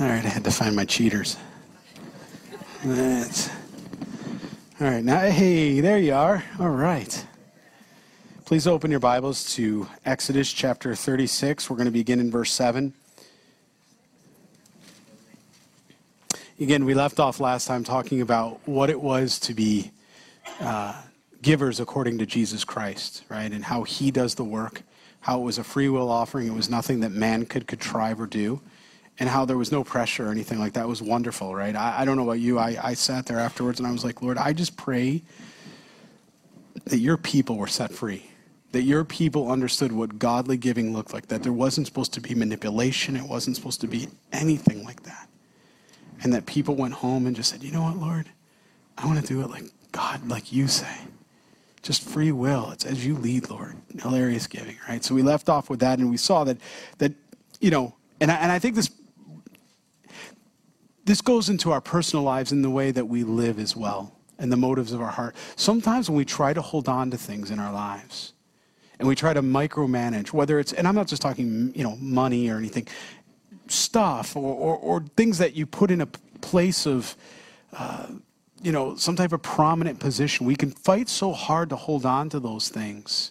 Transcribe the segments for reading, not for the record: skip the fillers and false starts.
All right, I had to find my cheaters. That's, all right, now, hey, there you are. All right. Please open your Bibles to Exodus chapter 36. We're going to begin in verse 7. Again, we left off last time talking about what it was to be givers according to Jesus Christ, right? And how he does the work, how it was a free will offering. It was nothing that man could contrive or do, and how there was no pressure or anything like that. It was wonderful, right? I don't know about you. I sat there afterwards and I was like, Lord, I just pray that your people were set free, that your people understood what godly giving looked like, that there wasn't supposed to be manipulation. It wasn't supposed to be anything like that. And that people went home and just said, you know what, Lord? I want to do it like God, like you say. Just free will. It's as you lead, Lord. Hilarious giving, right? So we left off with that, and we saw that you know, and I think this goes into our personal lives in the way that we live as well and the motives of our heart. Sometimes when we try to hold on to things in our lives and we try to micromanage, whether it's, and I'm not just talking, you know, money or anything, stuff or things that you put in a place of, you know, some type of prominent position. We can fight so hard to hold on to those things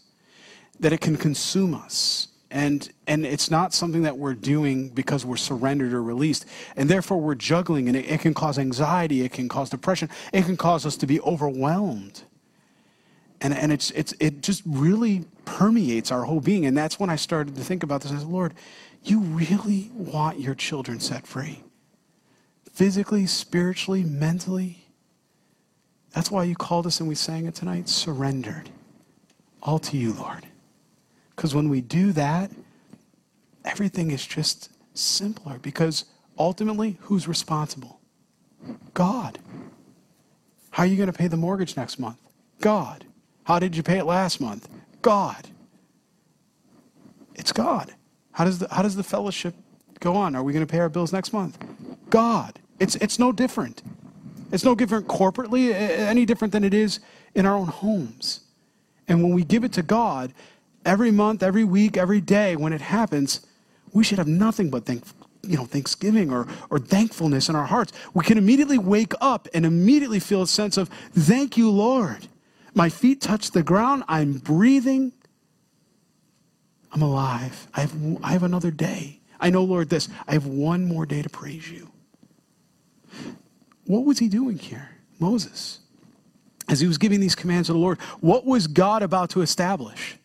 that it can consume us. And it's not something that we're doing because we're surrendered or released. And therefore we're juggling, and it can cause anxiety. It can cause depression. It can cause us to be overwhelmed. And it just really permeates our whole being. And that's when I started to think about this. I said, Lord, you really want your children set free. Physically, spiritually, mentally. That's why you called us and we sang it tonight, surrendered. All to you, Lord. Because when we do that, everything is just simpler. Because ultimately, who's responsible? God. How are you going to pay the mortgage next month? God. How did you pay it last month? God. It's God. How does the fellowship go on? Are we going to pay our bills next month? God. It's no different. It's no different corporately, any different than it is in our own homes. And when we give it to God, every month, every week, every day, when it happens, we should have nothing but thanksgiving or thankfulness in our hearts. We can immediately wake up and immediately feel a sense of, thank you, Lord. My feet touch the ground. I'm breathing. I'm alive. I have another day. I know, Lord, this. I have one more day to praise you. What was he doing here? Moses, as he was giving these commands to the Lord, what was God about to establish?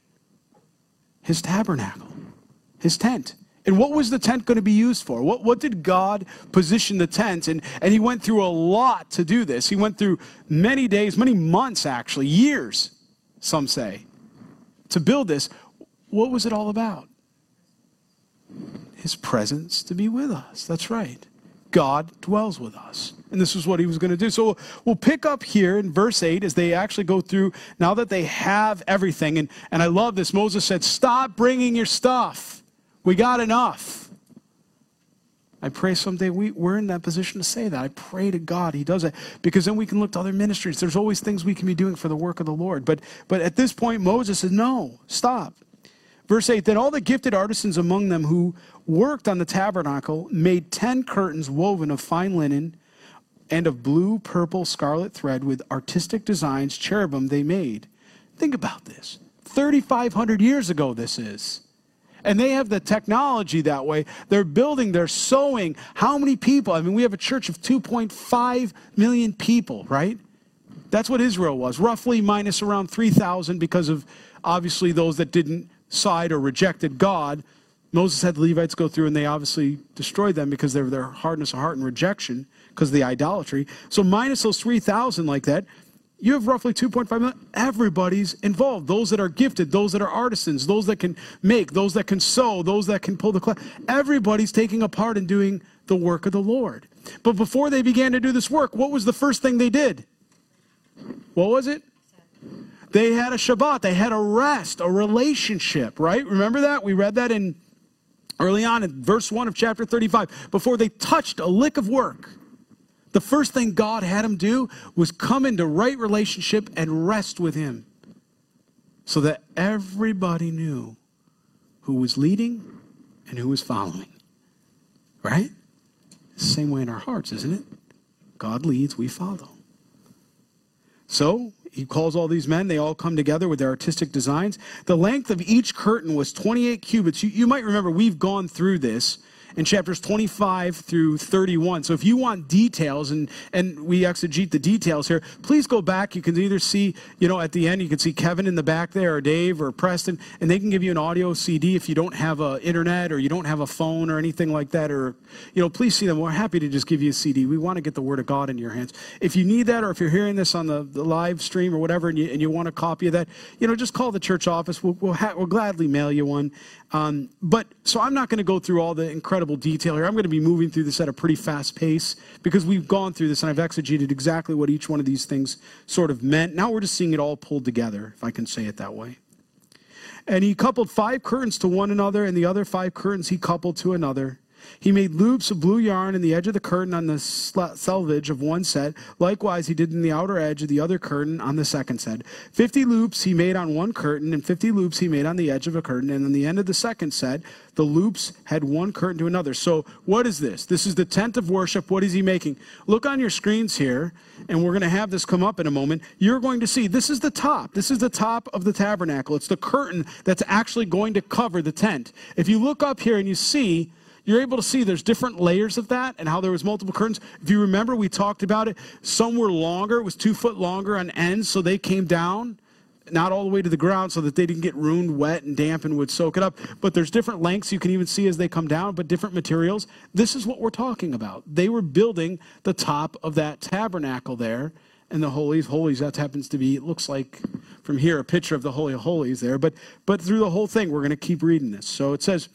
His tabernacle, his tent. And what was the tent going to be used for? What did God position the tent? And he went through a lot to do this. He went through many days, many months actually, years, some say, to build this. What was it all about? His presence to be with us. That's right. God dwells with us. And this is what he was going to do. So we'll pick up here in verse 8 as they actually go through, now that they have everything. And I love this. Moses said, stop bringing your stuff. We got enough. I pray someday we're in that position to say that. I pray to God he does it. Because then we can look to other ministries. There's always things we can be doing for the work of the Lord. But at this point, Moses said, no, stop. Verse 8, then all the gifted artisans among them who worked on the tabernacle made 10 curtains woven of fine linen and of blue, purple, scarlet thread with artistic designs, cherubim they made. Think about this. 3,500 years ago this is. And they have the technology that way. They're building, they're sewing. How many people? I mean, we have a church of 2.5 million people, right? That's what Israel was, roughly minus around 3,000 because of obviously those that didn't side or rejected God. Moses had the Levites go through and they obviously destroyed them because of their hardness of heart and rejection because of the idolatry. So minus those 3,000 like that, you have roughly 2.5 million. Everybody's involved. Those that are gifted, those that are artisans, those that can make, those that can sew, those that can pull the cloth. Everybody's taking a part in doing the work of the Lord. But before they began to do this work, what was the first thing they did? What was it? They had a Shabbat. They had a rest, a relationship, right? Remember that? We read that in early on in verse 1 of chapter 35. Before they touched a lick of work, the first thing God had them do was come into right relationship and rest with him so that everybody knew who was leading and who was following, right? Same way in our hearts, isn't it? God leads, we follow. So he calls all these men. They all come together with their artistic designs. The length of each curtain was 28 cubits. You might remember we've gone through this in chapters 25 through 31. So if you want details, and we exegete the details here, please go back. You can either see, you know, at the end, you can see Kevin in the back there, or Dave, or Preston, and they can give you an audio CD if you don't have a internet, or you don't have a phone or anything like that, or, you know, please see them. We're happy to just give you a CD. We want to get the Word of God into your hands. If you need that, or if you're hearing this on the live stream or whatever, and you want a copy of that, you know, just call the church office. We'll gladly mail you one. So I'm not going to go through all the incredible detail here. I'm going to be moving through this at a pretty fast pace because we've gone through this and I've exegeted exactly what each one of these things sort of meant. Now we're just seeing it all pulled together, if I can say it that way. And he coupled 5 curtains to one another, and the other 5 curtains he coupled to another. He made loops of blue yarn in the edge of the curtain on the selvage of one set. Likewise, he did in the outer edge of the other curtain on the second set. 50 loops he made on one curtain, and 50 loops he made on the edge of a curtain. And on the end of the second set, the loops had one curtain to another. So what is this? This is the tent of worship. What is he making? Look on your screens here, and we're going to have this come up in a moment. You're going to see this is the top. This is the top of the tabernacle. It's the curtain that's actually going to cover the tent. If you look up here and you see, you're able to see there's different layers of that and how there was multiple curtains. If you remember, we talked about it. Some were longer. It was 2 foot longer on ends, so they came down, not all the way to the ground so that they didn't get ruined, wet, and damp and would soak it up. But there's different lengths you can even see as they come down, but different materials. This is what we're talking about. They were building the top of that tabernacle there. And the Holy of Holies, that happens to be, it looks like from here, a picture of the Holy of Holies there. But through the whole thing, we're going to keep reading this. So it says,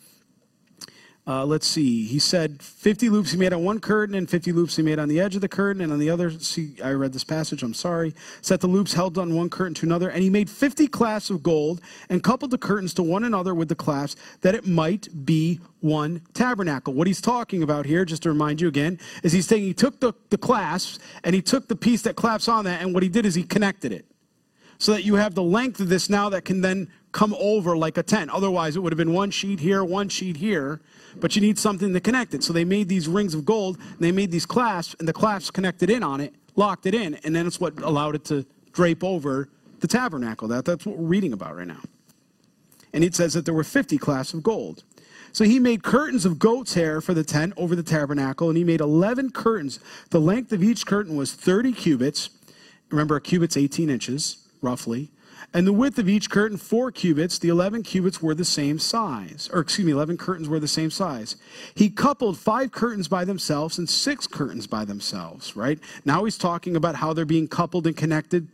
let's see. He said 50 loops he made on one curtain and 50 loops he made on the edge of the curtain. And on the other, see, I read this passage, I'm sorry. Set the loops held on one curtain to another. And he made 50 clasps of gold and coupled the curtains to one another with the clasps that it might be one tabernacle. What he's talking about here, just to remind you again, is he's saying he took the clasps and he took the piece that clasps on that. And what he did is he connected it so that you have the length of this now that can then come over like a tent. Otherwise, it would have been one sheet here, but you need something to connect it. So they made these rings of gold, and they made these clasps, and the clasps connected in on it, locked it in, and then it's what allowed it to drape over the tabernacle. That's what we're reading about right now. And it says that there were 50 clasps of gold. So he made curtains of goat's hair for the tent over the tabernacle, and he made 11 curtains. The length of each curtain was 30 cubits. Remember, a cubit's 18 inches, roughly. And the width of each curtain, 4 cubits. The 11 cubits were the same size. 11 curtains were the same size. He coupled 5 curtains by themselves and 6 curtains by themselves, right? Now he's talking about how they're being coupled and connected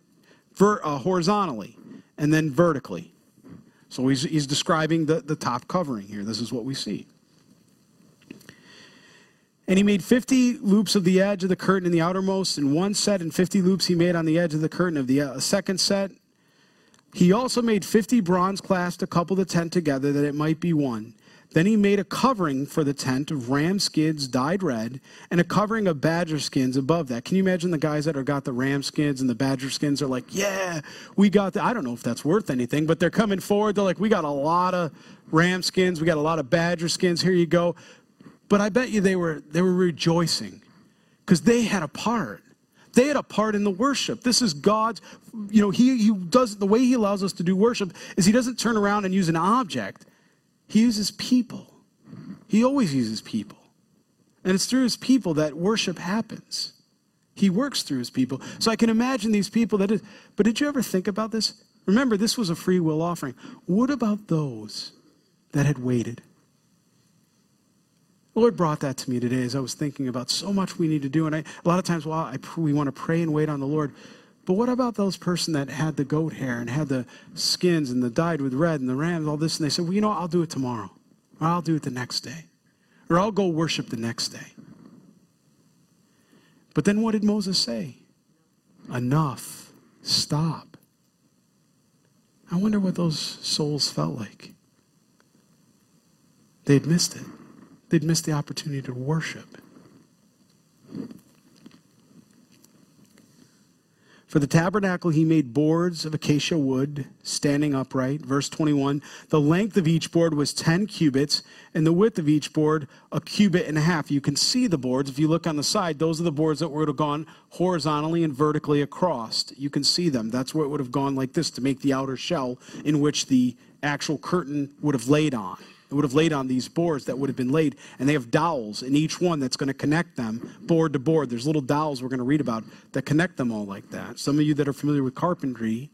horizontally and then vertically. So he's describing the top covering here. This is what we see. And he made 50 loops of the edge of the curtain in the outermost in one set, and 50 loops he made on the edge of the curtain of the second set. He also made 50 bronze clasps to couple the tent together that it might be one. Then he made a covering for the tent of ram skins dyed red and a covering of badger skins above that. Can you imagine the guys that got the ram skins and the badger skins are like, yeah, we got that. I don't know if that's worth anything, but they're coming forward. They're like, we got a lot of ram skins. We got a lot of badger skins. Here you go. But I bet you they were rejoicing because they had a part. They had a part in the worship. This is God's, you know, he does, the way he allows us to do worship is he doesn't turn around and use an object. He uses people. He always uses people. And it's through his people that worship happens. He works through his people. So I can imagine these people but did you ever think about this? Remember, this was a free will offering. What about those that had waited? The Lord brought that to me today as I was thinking about so much we need to do. And a lot of times, we want to pray and wait on the Lord. But what about those person that had the goat hair and had the skins and the dyed with red and the rams, all this? And they said, well, you know, I'll do it tomorrow. Or I'll do it the next day. Or I'll go worship the next day. But then what did Moses say? Enough. Stop. I wonder what those souls felt like. They'd missed it. They'd miss the opportunity to worship. For the tabernacle he made boards of acacia wood, standing upright. Verse 21, the length of each board was 10 cubits, and the width of each board a cubit and a half. You can see the boards. If you look on the side, those are the boards that would have gone horizontally and vertically across. You can see them. That's where it would have gone like this to make the outer shell in which the actual curtain would have laid on. It would have laid on these boards that would have been laid, and they have dowels in each one that's going to connect them board to board. There's little dowels we're going to read about that connect them all like that. Some of you that are familiar with carpentry,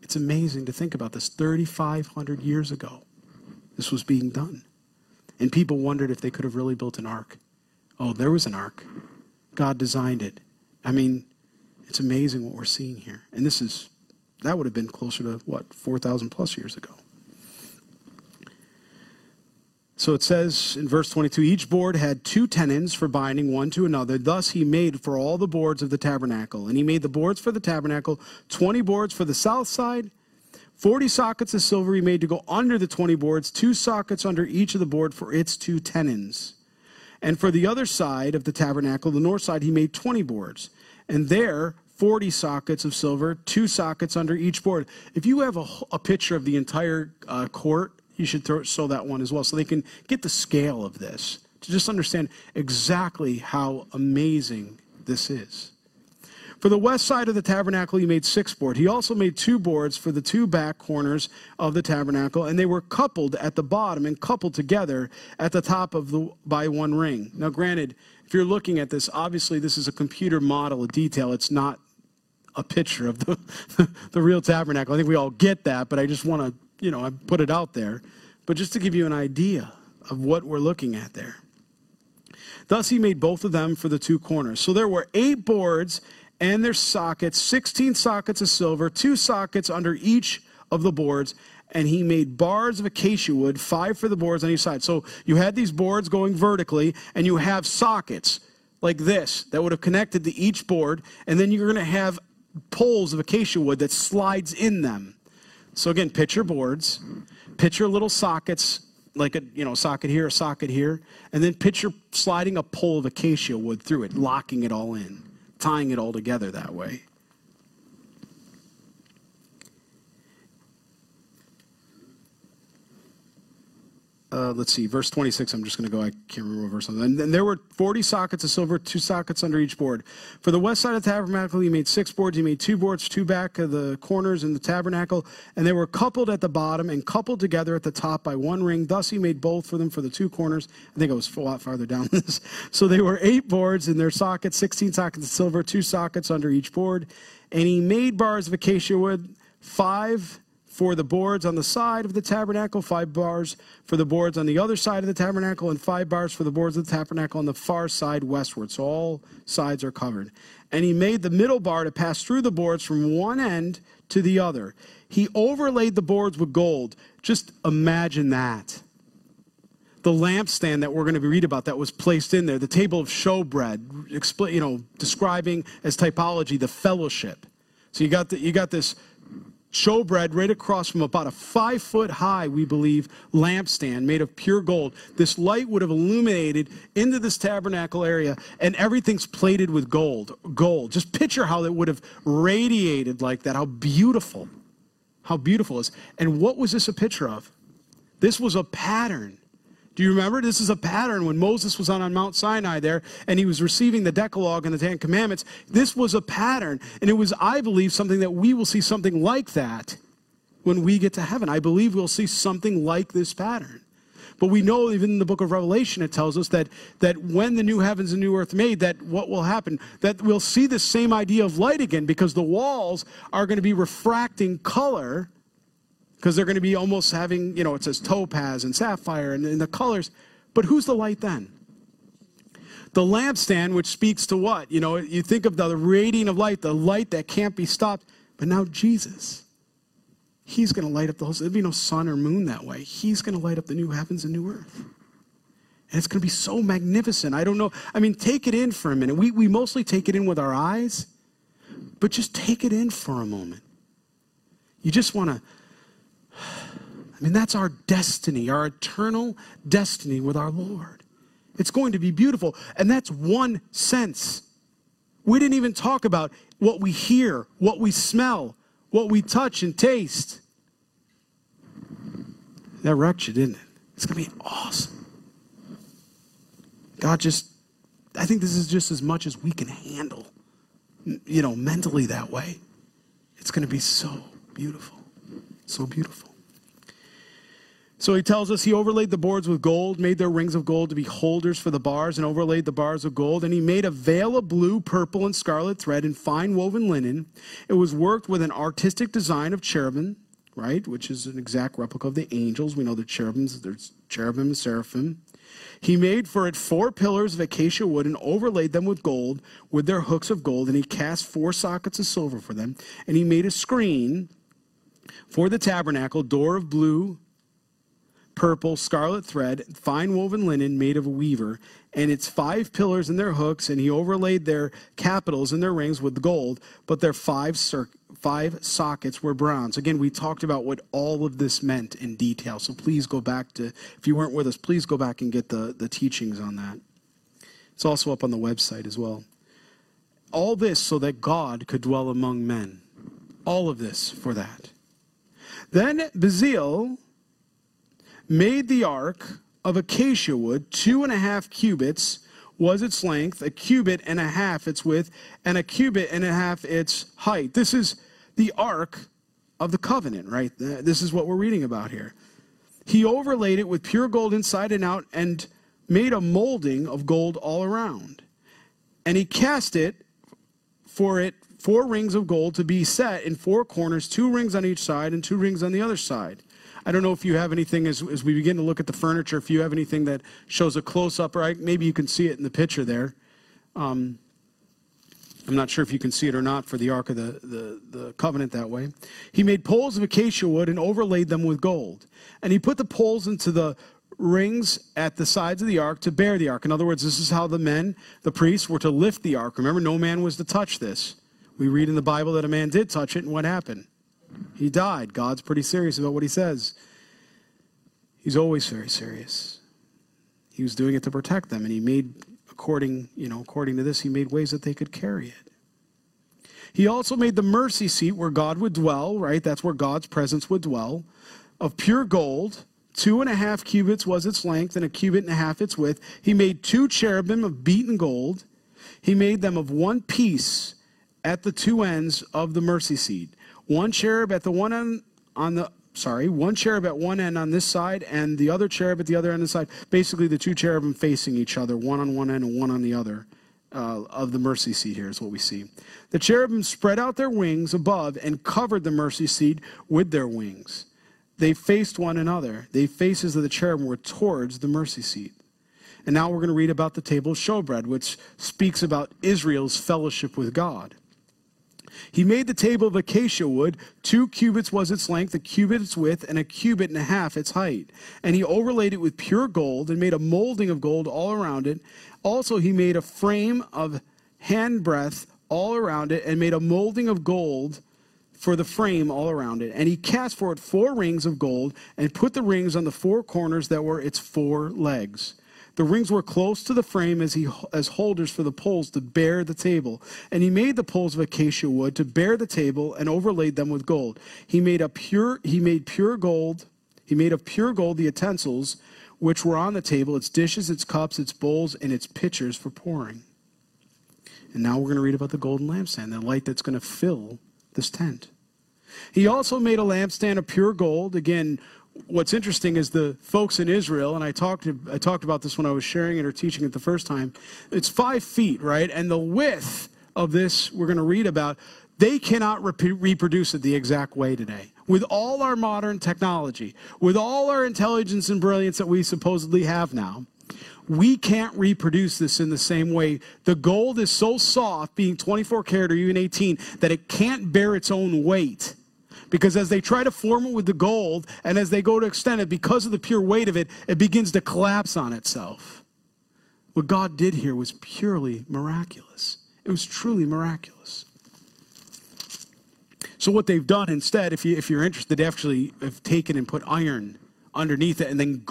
it's amazing to think about this. 3,500 years ago, this was being done. And people wondered if they could have really built an ark. Oh, there was an ark. God designed it. I mean, it's amazing what we're seeing here. And this is, that would have been closer to, what, 4,000 plus years ago. So it says in verse 22, each board had two tenons for binding one to another. Thus he made for all the boards of the tabernacle. And he made the boards for the tabernacle, 20 boards for the south side, 40 sockets of silver he made to go under the 20 boards, 2 sockets under each of the board for its 2 tenons. And for the other side of the tabernacle, the north side, he made 20 boards. And there, 40 sockets of silver, 2 sockets under each board. If you have a picture of the entire court, you should show that one as well so they can get the scale of this to just understand exactly how amazing this is. For the west side of the tabernacle, he made 6 boards. He also made 2 boards for the 2 back corners of the tabernacle, and they were coupled at the bottom and coupled together at the top of by 1 ring. Now, granted, if you're looking at this, obviously this is a computer model of detail. It's not a picture of the real tabernacle. I think we all get that, but I just want to I put it out there, but just to give you an idea of what we're looking at there. Thus he made both of them for the 2 corners. So there were 8 boards and their sockets, 16 sockets of silver, 2 sockets under each of the boards, and he made bars of acacia wood, 5 for the boards on each side. So you had these boards going vertically, and you have sockets like this that would have connected to each board, and then you're going to have poles of acacia wood that slides in them. So again, picture boards, picture little sockets, like a socket here, a socket here, and then picture sliding a pole of acacia wood through it, locking it all in, tying it all together that way. Let's see, verse 26, I'm just going to go, I can't remember what verse. And then there were 40 sockets of silver, 2 sockets under each board. For the west side of the tabernacle, he made 6 boards. He made 2 boards, 2 back of the corners in the tabernacle, and they were coupled at the bottom and coupled together at the top by 1 ring. Thus he made both for them for the 2 corners. I think it was a lot farther down than this. So they were 8 boards in their sockets, 16 sockets of silver, 2 sockets under each board. And he made bars of acacia wood, 5 for the boards on the side of the tabernacle, 5 bars for the boards on the other side of the tabernacle, and 5 bars for the boards of the tabernacle on the far side westward. So all sides are covered. And he made the middle bar to pass through the boards from one end to the other. He overlaid the boards with gold. Just imagine that. The lampstand that we're going to read about that was placed in there, the table of showbread, describing as typology the fellowship. So you got this showbread right across from about a 5-foot high, we believe, lampstand made of pure gold. This light would have illuminated into this tabernacle area, and everything's plated with gold. Gold. Just picture how it would have radiated like that. How beautiful. How beautiful it is. And what was this a picture of? This was a pattern. Do you remember? This is a pattern when Moses was on Mount Sinai there, and he was receiving the Decalogue and the 10 Commandments. This was a pattern, and it was, I believe, something that we will see something like that when we get to heaven. I believe we'll see something like this pattern. But we know even in the book of Revelation, it tells us that when the new heavens and new earth made, that what will happen, that we'll see the same idea of light again because the walls are going to be refracting color, because they're going to be almost having, it says topaz and sapphire and the colors. But who's the light then? The lampstand, which speaks to what? You think of the radiant of light, the light that can't be stopped. But now Jesus, he's going to light up the whole. There'll be no sun or moon that way. He's going to light up the new heavens and new earth. And it's going to be so magnificent. I don't know. I mean, take it in for a minute. We mostly take it in with our eyes. But just take it in for a moment. You just want to. I mean, that's our destiny, our eternal destiny with our Lord. It's going to be beautiful, and that's one sense. We didn't even talk about what we hear, what we smell, what we touch and taste. That wrecked you, didn't it? It's going to be awesome. God just, I think this is just as much as we can handle, you know, mentally that way. It's going to be so beautiful, so beautiful. So he tells us he overlaid the boards with gold, made their rings of gold to be holders for the bars, and overlaid the bars with gold. And he made a veil of blue, purple, and scarlet thread and fine woven linen. It was worked with an artistic design of cherubim, right, which is an exact replica of the angels. We know the cherubims, there's cherubim and seraphim. He made for it 4 pillars of acacia wood and overlaid them with gold, with their hooks of gold. And he cast 4 sockets of silver for them. And he made a screen for the tabernacle, door of blue, purple, scarlet thread, fine woven linen made of a weaver, and its 5 pillars and their hooks, and he overlaid their capitals and their rings with gold, but their 5 sockets were bronze. Again, we talked about what all of this meant in detail, so please go back to, if you weren't with us, please go back and get the teachings on that. It's also up on the website as well. All this so that God could dwell among men. All of this for that. Then Bezalel made the ark of acacia wood, 2.5 cubits was its length, 1.5 cubits its width, and 1.5 cubits its height. This is the ark of the covenant, right? This is what we're reading about here. He overlaid it with pure gold inside and out and made a molding of gold all around. And he cast it for it 4 rings of gold to be set in 4 corners, 2 rings on each side and 2 rings on the other side. I don't know if you have anything, as we begin to look at the furniture, if you have anything that shows a close-up, right? Maybe you can see it in the picture there. I'm not sure if you can see it or not for the Ark of the Covenant that way. He made poles of acacia wood and overlaid them with gold. And he put the poles into the rings at the sides of the Ark to bear the Ark. In other words, this is how the men, the priests, were to lift the Ark. Remember, no man was to touch this. We read in the Bible that a man did touch it, and what happened? He died. God's pretty serious about what he says. He's always very serious. He was doing it to protect them, and he made, according to this, he made ways that they could carry it. He also made the mercy seat where God would dwell, right? That's where God's presence would dwell, of pure gold. 2.5 cubits was its length, and 1.5 cubits its width. He made 2 cherubim of beaten gold. He made them of one piece at the 2 ends of the mercy seat. One cherub at one end on this side and the other cherub at the other end of the side. Basically, the 2 cherubim facing each other, one on one end and one on the other of the mercy seat here is what we see. The cherubim spread out their wings above and covered the mercy seat with their wings. They faced one another. The faces of the cherubim were towards the mercy seat. And now we're going to read about the table of showbread, which speaks about Israel's fellowship with God. He made the table of acacia wood, 2 cubits was its length, 1 cubit its width, and 1.5 cubits its height. And he overlaid it with pure gold and made a molding of gold all around it. Also he made a frame of handbreadth all around it and made a molding of gold for the frame all around it. And he cast for it 4 rings of gold and put the rings on the 4 corners that were its 4 legs. The rings were close to the frame as holders for the poles to bear the table. And he made the poles of acacia wood to bear the table and overlaid them with gold. He made of pure gold the utensils which were on the table, its dishes, its cups, its bowls, and its pitchers for pouring. And now we're going to read about the golden lampstand, the light that's going to fill this tent. He also made a lampstand of pure gold. Again, what's interesting is the folks in Israel, and I talked about this when I was sharing it or teaching it the first time, it's 5 feet, right? And the width of this we're going to read about, they cannot reproduce it the exact way today. With all our modern technology, with all our intelligence and brilliance that we supposedly have now, we can't reproduce this in the same way. The gold is so soft, being 24 karat or even 18, that it can't bear its own weight. Because as they try to form it with the gold, and as they go to extend it, because of the pure weight of it, it begins to collapse on itself. What God did here was purely miraculous. It was truly miraculous. So what they've done instead, if you're interested, they actually have taken and put iron underneath it and then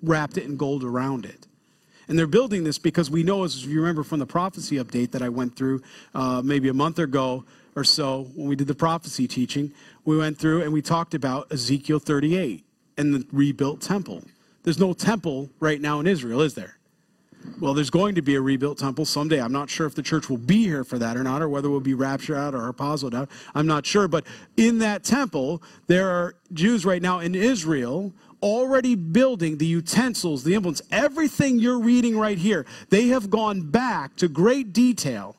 wrapped it in gold around it. And they're building this because we know, as you remember from the prophecy update that I went through maybe a month ago or so when we did the prophecy teaching, we went through and we talked about Ezekiel 38 and the rebuilt temple. There's no temple right now in Israel, is there? Well, there's going to be a rebuilt temple someday. I'm not sure if the church will be here for that or not, or whether we'll be raptured out or apostled out. I'm not sure. But in that temple, there are Jews right now in Israel already building the utensils, the implements, everything you're reading right here. They have gone back to great detail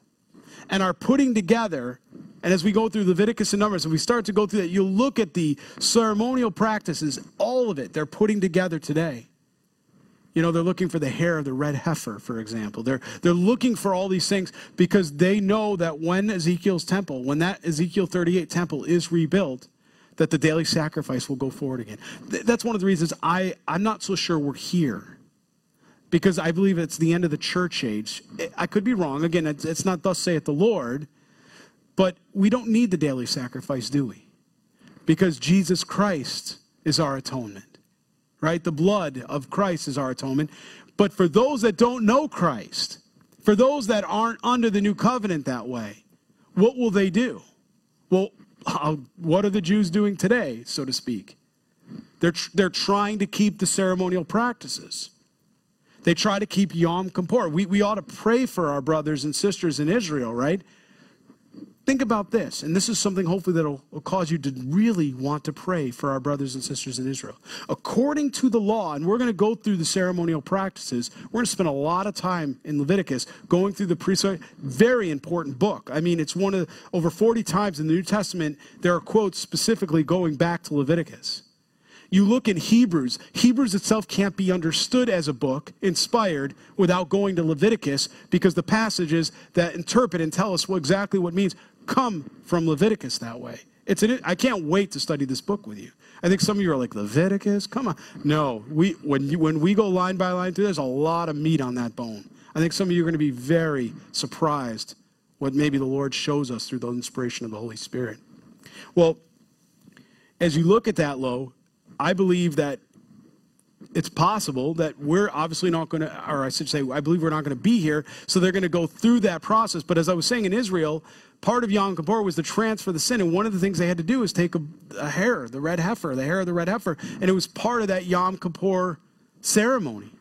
and are putting together. And as we go through Leviticus and Numbers, and we start to go through that, you'll look at the ceremonial practices, all of it, they're putting together today. You know, they're looking for the hair of the red heifer, for example. They're looking for all these things because they know that when Ezekiel's temple, when that Ezekiel 38 temple is rebuilt, that the daily sacrifice will go forward again. That's one of the reasons I'm not so sure we're here, because I believe it's the end of the church age. I could be wrong. Again, it's not thus saith the Lord, but we don't need the daily sacrifice, do we? Because Jesus Christ is our atonement. Right? The blood of Christ is our atonement. But for those that don't know Christ, for those that aren't under the new covenant that way, what will they do? Well, what are the Jews doing today, so to speak? They're trying to keep the ceremonial practices. They try to keep Yom Kippur. We ought to pray for our brothers and sisters in Israel, right? Think about this, and this is something hopefully that will cause you to really want to pray for our brothers and sisters in Israel. According to the law, and we're going to go through the ceremonial practices, we're going to spend a lot of time in Leviticus going through the priesthood, very important book. I mean, it's one of over 40 times in the New Testament, there are quotes specifically going back to Leviticus. You look in Hebrews. Hebrews itself can't be understood as a book, inspired, without going to Leviticus, because the passages that interpret and tell us exactly what it means come from Leviticus that way. I can't wait to study this book with you. I think some of you are like, Leviticus? Come on. No, when we go line by line through, there's a lot of meat on that bone. I think some of you are going to be very surprised what maybe the Lord shows us through the inspiration of the Holy Spirit. Well, as you look at that, I believe that it's possible that we're obviously not going to, or I should say, I believe we're not going to be here, so they're going to go through that process. But as I was saying, in Israel, part of Yom Kippur was the transfer of the sin, and one of the things they had to do is take a hair, the red heifer, the hair of the red heifer, and it was part of that Yom Kippur ceremony.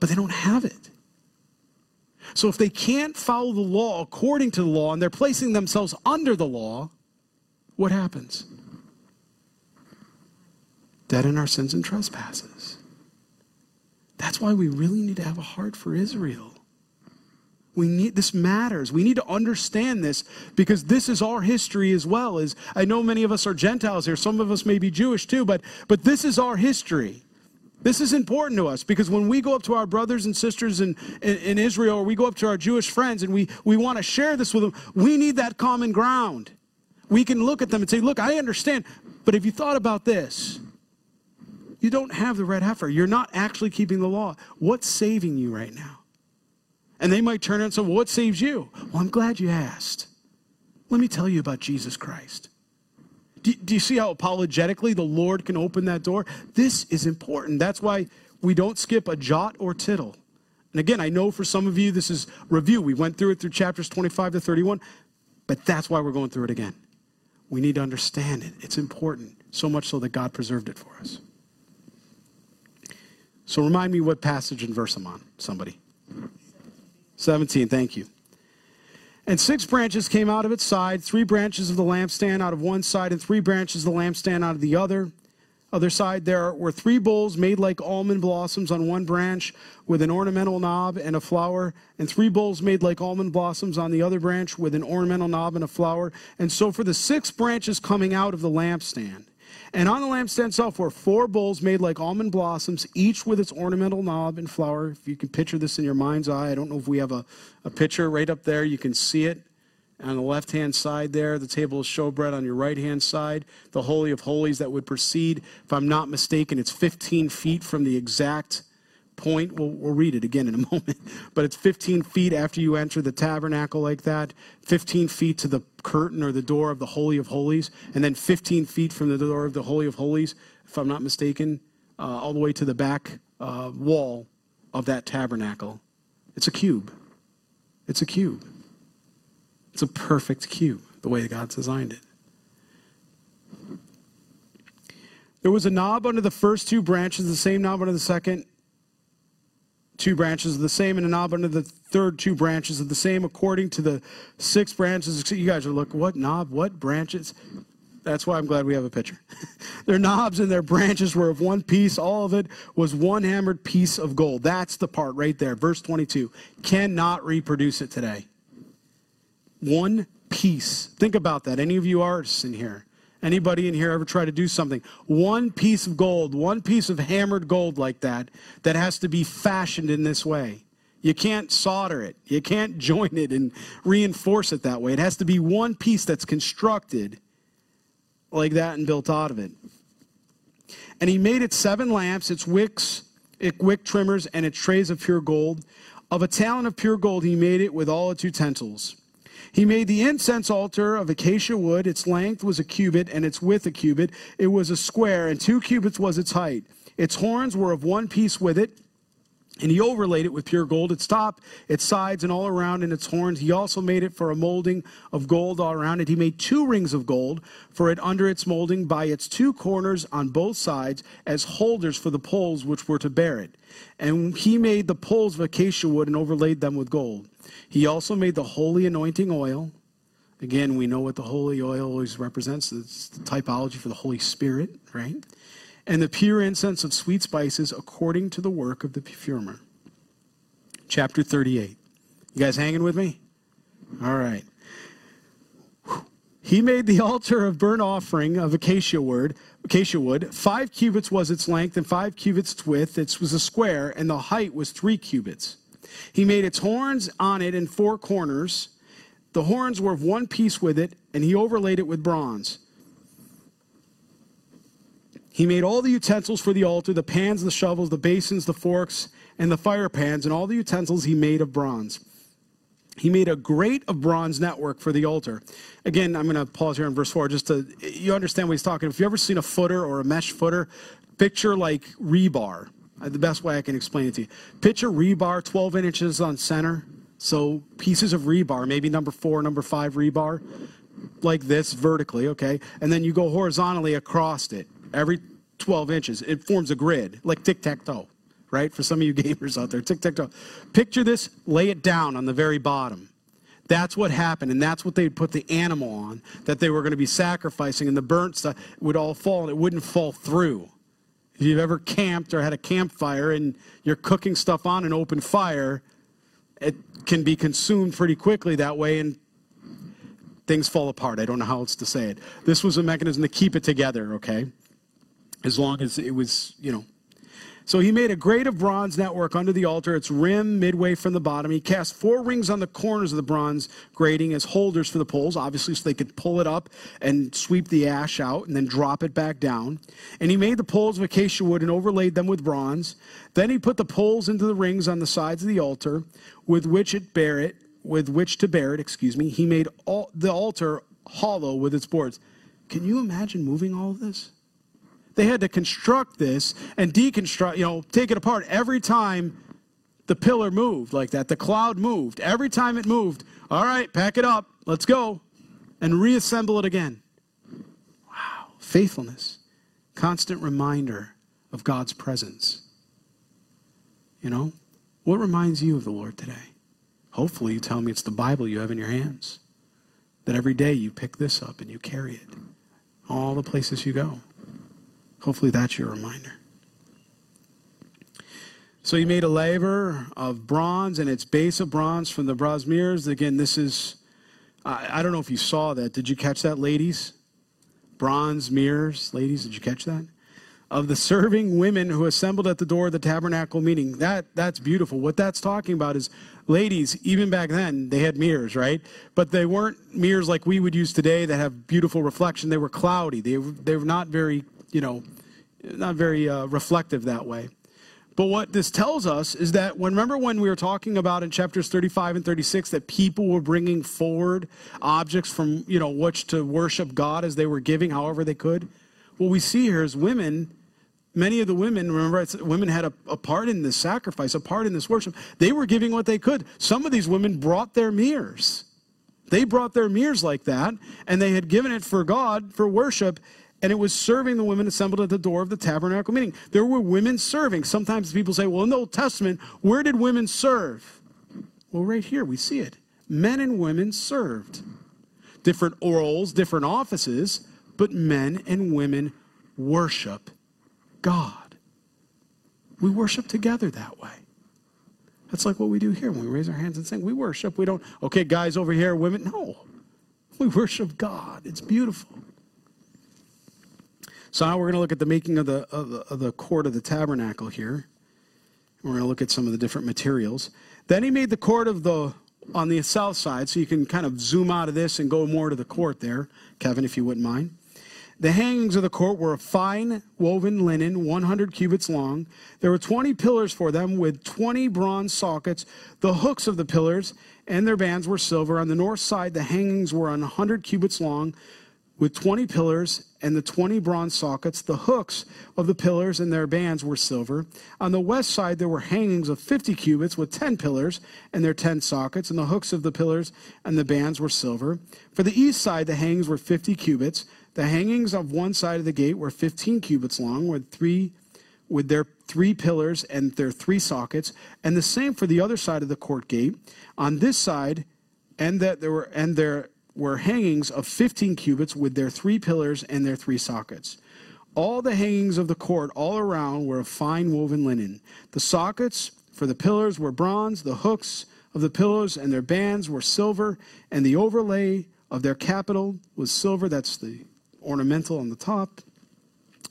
But they don't have it. So if they can't follow the law according to the law, and they're placing themselves under the law, what happens? Dead in our sins and trespasses. That's why we really need to have a heart for Israel. This matters. We need to understand this, because this is our history as well. As I know many of us are Gentiles here. Some of us may be Jewish too, but this is our history. This is important to us, because when we go up to our brothers and sisters in Israel, or we go up to our Jewish friends and we want to share this with them, we need that common ground. We can look at them and say, look, I understand, but have you thought about this? You don't have the red heifer. You're not actually keeping the law. What's saving you right now? And they might turn around and say, well, what saves you? Well, I'm glad you asked. Let me tell you about Jesus Christ. Do you see how apologetically the Lord can open that door? This is important. That's why we don't skip a jot or tittle. And again, I know for some of you this is review. We went through it through chapters 25 to 31, but that's why we're going through it again. We need to understand it. It's important, so much so that God preserved it for us. So remind me what passage and verse I'm on, somebody. 17, thank you. And 6 branches came out of its side, 3 branches of the lampstand out of one side, and 3 branches of the lampstand out of the other side. There were 3 bowls made like almond blossoms on one branch, with an ornamental knob and a flower, and 3 bowls made like almond blossoms on the other branch, with an ornamental knob and a flower. And so for the 6 branches coming out of the lampstand, and on the lampstand itself were 4 bowls made like almond blossoms, each with its ornamental knob and flower. If you can picture this in your mind's eye, I don't know if we have a picture right up there. You can see it on the left-hand side there. The table of showbread on your right-hand side. The Holy of Holies that would precede, if I'm not mistaken, it's 15 feet from the exact point. We'll read it again in a moment. But it's 15 feet after you enter the tabernacle like that, 15 feet to the curtain or the door of the Holy of Holies, and then 15 feet from the door of the Holy of Holies, if I'm not mistaken, all the way to the back wall of that tabernacle. It's a cube. It's a cube. It's a perfect cube, the way God designed it. There was a knob under the first two branches, the same knob under the second two branches of the same, and a knob under the third two branches of the same, according to the six branches. You guys are looking, what knob, what branches? That's why I'm glad we have a picture. Their knobs and their branches were of one piece. All of it was one hammered piece of gold. That's the part right there. Verse 22. Cannot reproduce it today. One piece. Think about that. Any of you artists in here? Anybody in here ever try to do something? One piece of gold, one piece of hammered gold like that, that has to be fashioned in this way. You can't solder it. You can't join it and reinforce it that way. It has to be one piece that's constructed like that and built out of it. And he made it 7 lamps, its wicks, its wick trimmers, and its trays of pure gold. Of a talent of pure gold he made it with all its utensils. He made the incense altar of acacia wood. Its length was a cubit, and its width a cubit. It was a square, and 2 cubits was its height. Its horns were of one piece with it, and he overlaid it with pure gold. Its top, its sides, and all around, and its horns. He also made it for a molding of gold all around it. He made 2 rings of gold for it under its molding by its 2 corners on both sides as holders for the poles which were to bear it. And he made the poles of acacia wood and overlaid them with gold. He also made the holy anointing oil. Again, we know what the holy oil always represents. It's the typology for the Holy Spirit, right? And the pure incense of sweet spices according to the work of the perfumer. Chapter 38. You guys hanging with me? All right. He made the altar of burnt offering of acacia wood. 5 cubits was its length and 5 cubits its width. It was a square, and the height was 3 cubits. He made its horns on it in 4 corners. The horns were of one piece with it, and he overlaid it with bronze. He made all the utensils for the altar, the pans, the shovels, the basins, the forks, and the fire pans, and all the utensils he made of bronze. He made a grate of bronze network for the altar. Again, I'm going to pause here in verse 4 just to you understand what he's talking about. If you've ever seen a footer or a mesh footer, picture like rebar. The best way I can explain it to you. Picture rebar, 12 inches on center. So pieces of rebar, maybe number 4, number 5 rebar, like this vertically, okay? And then you go horizontally across it every 12 inches. It forms a grid, like tic-tac-toe. Right? For some of you gamers out there, tic-tac-toe. Picture this, lay it down on the very bottom. That's what happened, and that's what they'd put the animal on that they were going to be sacrificing, and the burnt stuff would all fall, and it wouldn't fall through. If you've ever camped or had a campfire and you're cooking stuff on an open fire, it can be consumed pretty quickly that way, and things fall apart. I don't know how else to say it. This was a mechanism to keep it together, okay? As long as it was, you know. So he made a grate of bronze network under the altar, its rim midway from the bottom. He cast 4 rings on the corners of the bronze grating as holders for the poles, obviously so they could pull it up and sweep the ash out and then drop it back down. And he made the poles of acacia wood and overlaid them with bronze. Then he put the poles into the rings on the sides of the altar with which to bear it. He made all the altar hollow with its boards. Can you imagine moving all of this? They had to construct this and deconstruct, you know, take it apart. Every time the pillar moved like that, the cloud moved. Every time it moved, all right, pack it up, let's go, and reassemble it again. Wow, faithfulness, constant reminder of God's presence. You know, what reminds you of the Lord today? Hopefully you tell me it's the Bible you have in your hands, that every day you pick this up and you carry it all the places you go. Hopefully that's your reminder. So he made a laver of bronze and its base of bronze from the bronze mirrors. Again, this is, I don't know if you saw that. Did you catch that, ladies? Bronze mirrors. Ladies, did you catch that? Of the serving women who assembled at the door of the tabernacle meeting. That's beautiful. What that's talking about is, ladies, even back then, they had mirrors, right? But they weren't mirrors like we would use today that have beautiful reflection. They were cloudy. They were not very, you know, not very reflective that way. But what this tells us is that, remember when we were talking about in chapters 35 and 36 that people were bringing forward objects from, you know, which to worship God as they were giving, however they could? What we see here is women many of the women, remember, women had a part in this sacrifice, a part in this worship. They were giving what they could. Some of these women brought their mirrors. They brought their mirrors like that, and they had given it for God, for worship, and it was serving the women assembled at the door of the tabernacle meeting. There were women serving. Sometimes people say, well, in the Old Testament, where did women serve? Well, right here, we see it. Men and women served. Different roles, different offices, but men and women worship God. We worship together that way. That's like what we do here when we raise our hands and sing. We worship. We don't, okay, guys over here, women. No. We worship God. It's beautiful. So now we're going to look at the making of the court of the tabernacle here. We're going to look at some of the different materials. Then he made the court of the on the south side, so you can kind of zoom out of this and go more to the court there, Kevin, if you wouldn't mind. The hangings of the court were of fine woven linen, 100 cubits long. There were 20 pillars for them with 20 bronze sockets. The hooks of the pillars and their bands were silver. On the north side, the hangings were 100 cubits long with 20 pillars and the 20 bronze sockets. The hooks of the pillars and their bands were silver. On the west side, there were hangings of 50 cubits with 10 pillars and their 10 sockets. And the hooks of the pillars and the bands were silver. For the east side, the hangings were 50 cubits. The hangings of one side of the gate were 15 cubits long, with their 3 pillars and their 3 sockets, and the same for the other side of the court gate. On this side, there were hangings of 15 cubits with their 3 pillars and their 3 sockets. All the hangings of the court all around were of fine woven linen. The sockets for the pillars were bronze. The hooks of the pillars and their bands were silver, and the overlay of their capital was silver. That's the ornamental on the top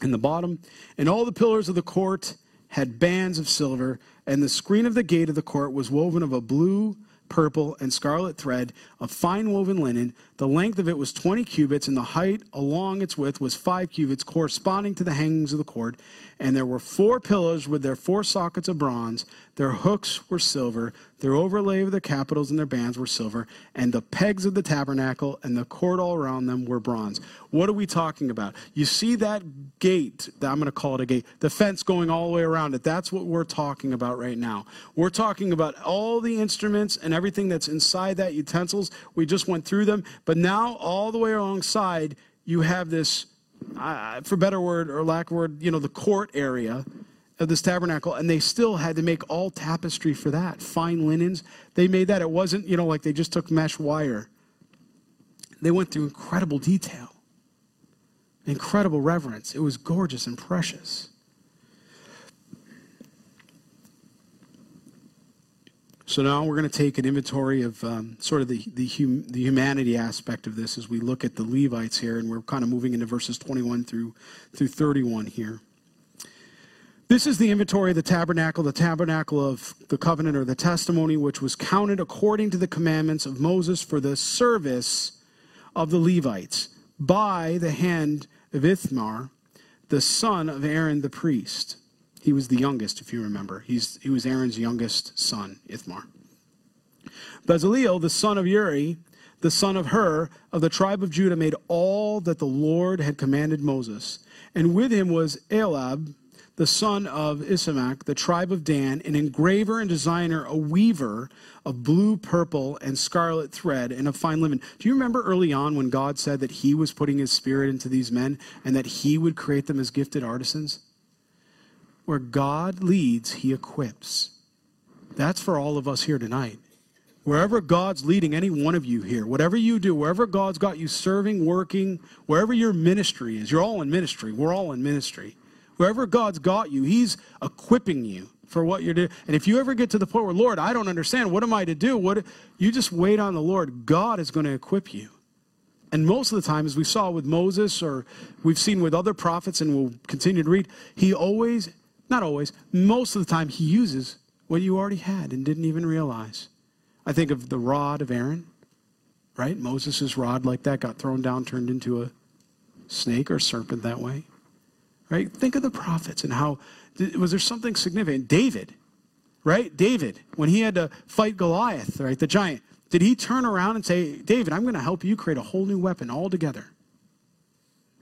and the bottom. And all the pillars of the court had bands of silver, and the screen of the gate of the court was woven of a blue, purple, and scarlet thread of fine woven linen. The length of it was 20 cubits, and the height along its width was 5 cubits, corresponding to the hangings of the court. And there were 4 pillars with their 4 sockets of bronze. Their hooks were silver. Their overlay of their capitals and their bands were silver. And the pegs of the tabernacle and the court all around them were bronze. What are we talking about? You see that gate, I'm going to call it a gate, the fence going all the way around it. That's what we're talking about right now. We're talking about all the instruments and everything that's inside that, utensils. We just went through them. But now all the way alongside, you have this, for better word or lack of word, you know, the court area of this tabernacle, and they still had to make all tapestry for that. Fine linens, they made that. It wasn't, you know, like they just took mesh wire. They went through incredible detail, incredible reverence. It was gorgeous and precious. So now we're going to take an inventory of sort of the humanity aspect of this as we look at the Levites here, and we're kind of moving into verses 21 through 31 here. This is the inventory of the tabernacle of the covenant or the testimony, which was counted according to the commandments of Moses for the service of the Levites by the hand of Ithamar, the son of Aaron the priest. He was the youngest, if you remember. He was Aaron's youngest son, Ithamar. Bezalel, the son of Uri, the son of Hur, of the tribe of Judah, made all that the Lord had commanded Moses. And with him was Elab, the son of Issamach, the tribe of Dan, an engraver and designer, a weaver of blue, purple, and scarlet thread, and of fine linen. Do you remember early on when God said that he was putting his spirit into these men and that he would create them as gifted artisans? Where God leads, he equips. That's for all of us here tonight. Wherever God's leading any one of you here, whatever you do, wherever God's got you serving, working, wherever your ministry is, you're all in ministry. We're all in ministry. Wherever God's got you, he's equipping you for what you're doing. And if you ever get to the point where, Lord, I don't understand, what am I to do? What? You just wait on the Lord. God is going to equip you. And most of the time, as we saw with Moses, or we've seen with other prophets, and we'll continue to read, he always, not always, most of the time, he uses what you already had and didn't even realize. I think of the rod of Aaron, right? Moses' rod like that got thrown down, turned into a snake or serpent that way. Right? Think of the prophets and how, was there something significant? David, right? David, when he had to fight Goliath, right, the giant, did he turn around and say, David, I'm going to help you create a whole new weapon altogether?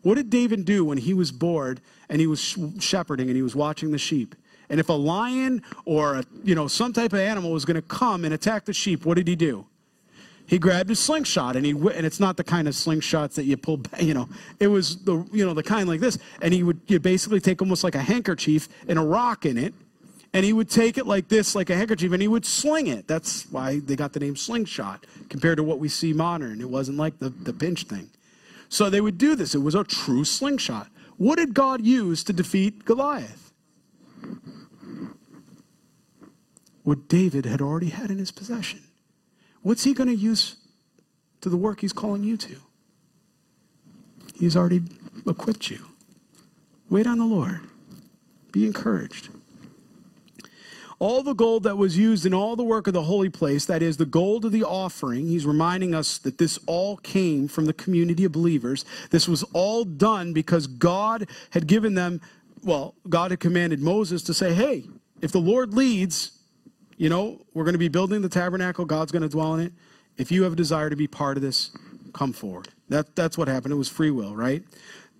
What did David do when he was bored and he was shepherding and he was watching the sheep? And if a lion or some type of animal was going to come and attack the sheep, what did he do? He grabbed his slingshot, and it's not the kind of slingshots that you pull back, It was the kind like this, and you basically take almost like a handkerchief and a rock in it, and he would take it like this, like a handkerchief, and he would sling it. That's why they got the name slingshot compared to what we see modern. It wasn't like the pinch thing. So they would do this. It was a true slingshot. What did God use to defeat Goliath? What David had already had in his possession. What's he going to use to the work he's calling you to? He's already equipped you. Wait on the Lord. Be encouraged. All the gold that was used in all the work of the holy place, that is the gold of the offering, he's reminding us that this all came from the community of believers. This was all done because God had given them, God had commanded Moses to say, hey, if the Lord leads, we're going to be building the tabernacle. God's going to dwell in it. If you have a desire to be part of this, come forward. That's what happened. It was free will, right?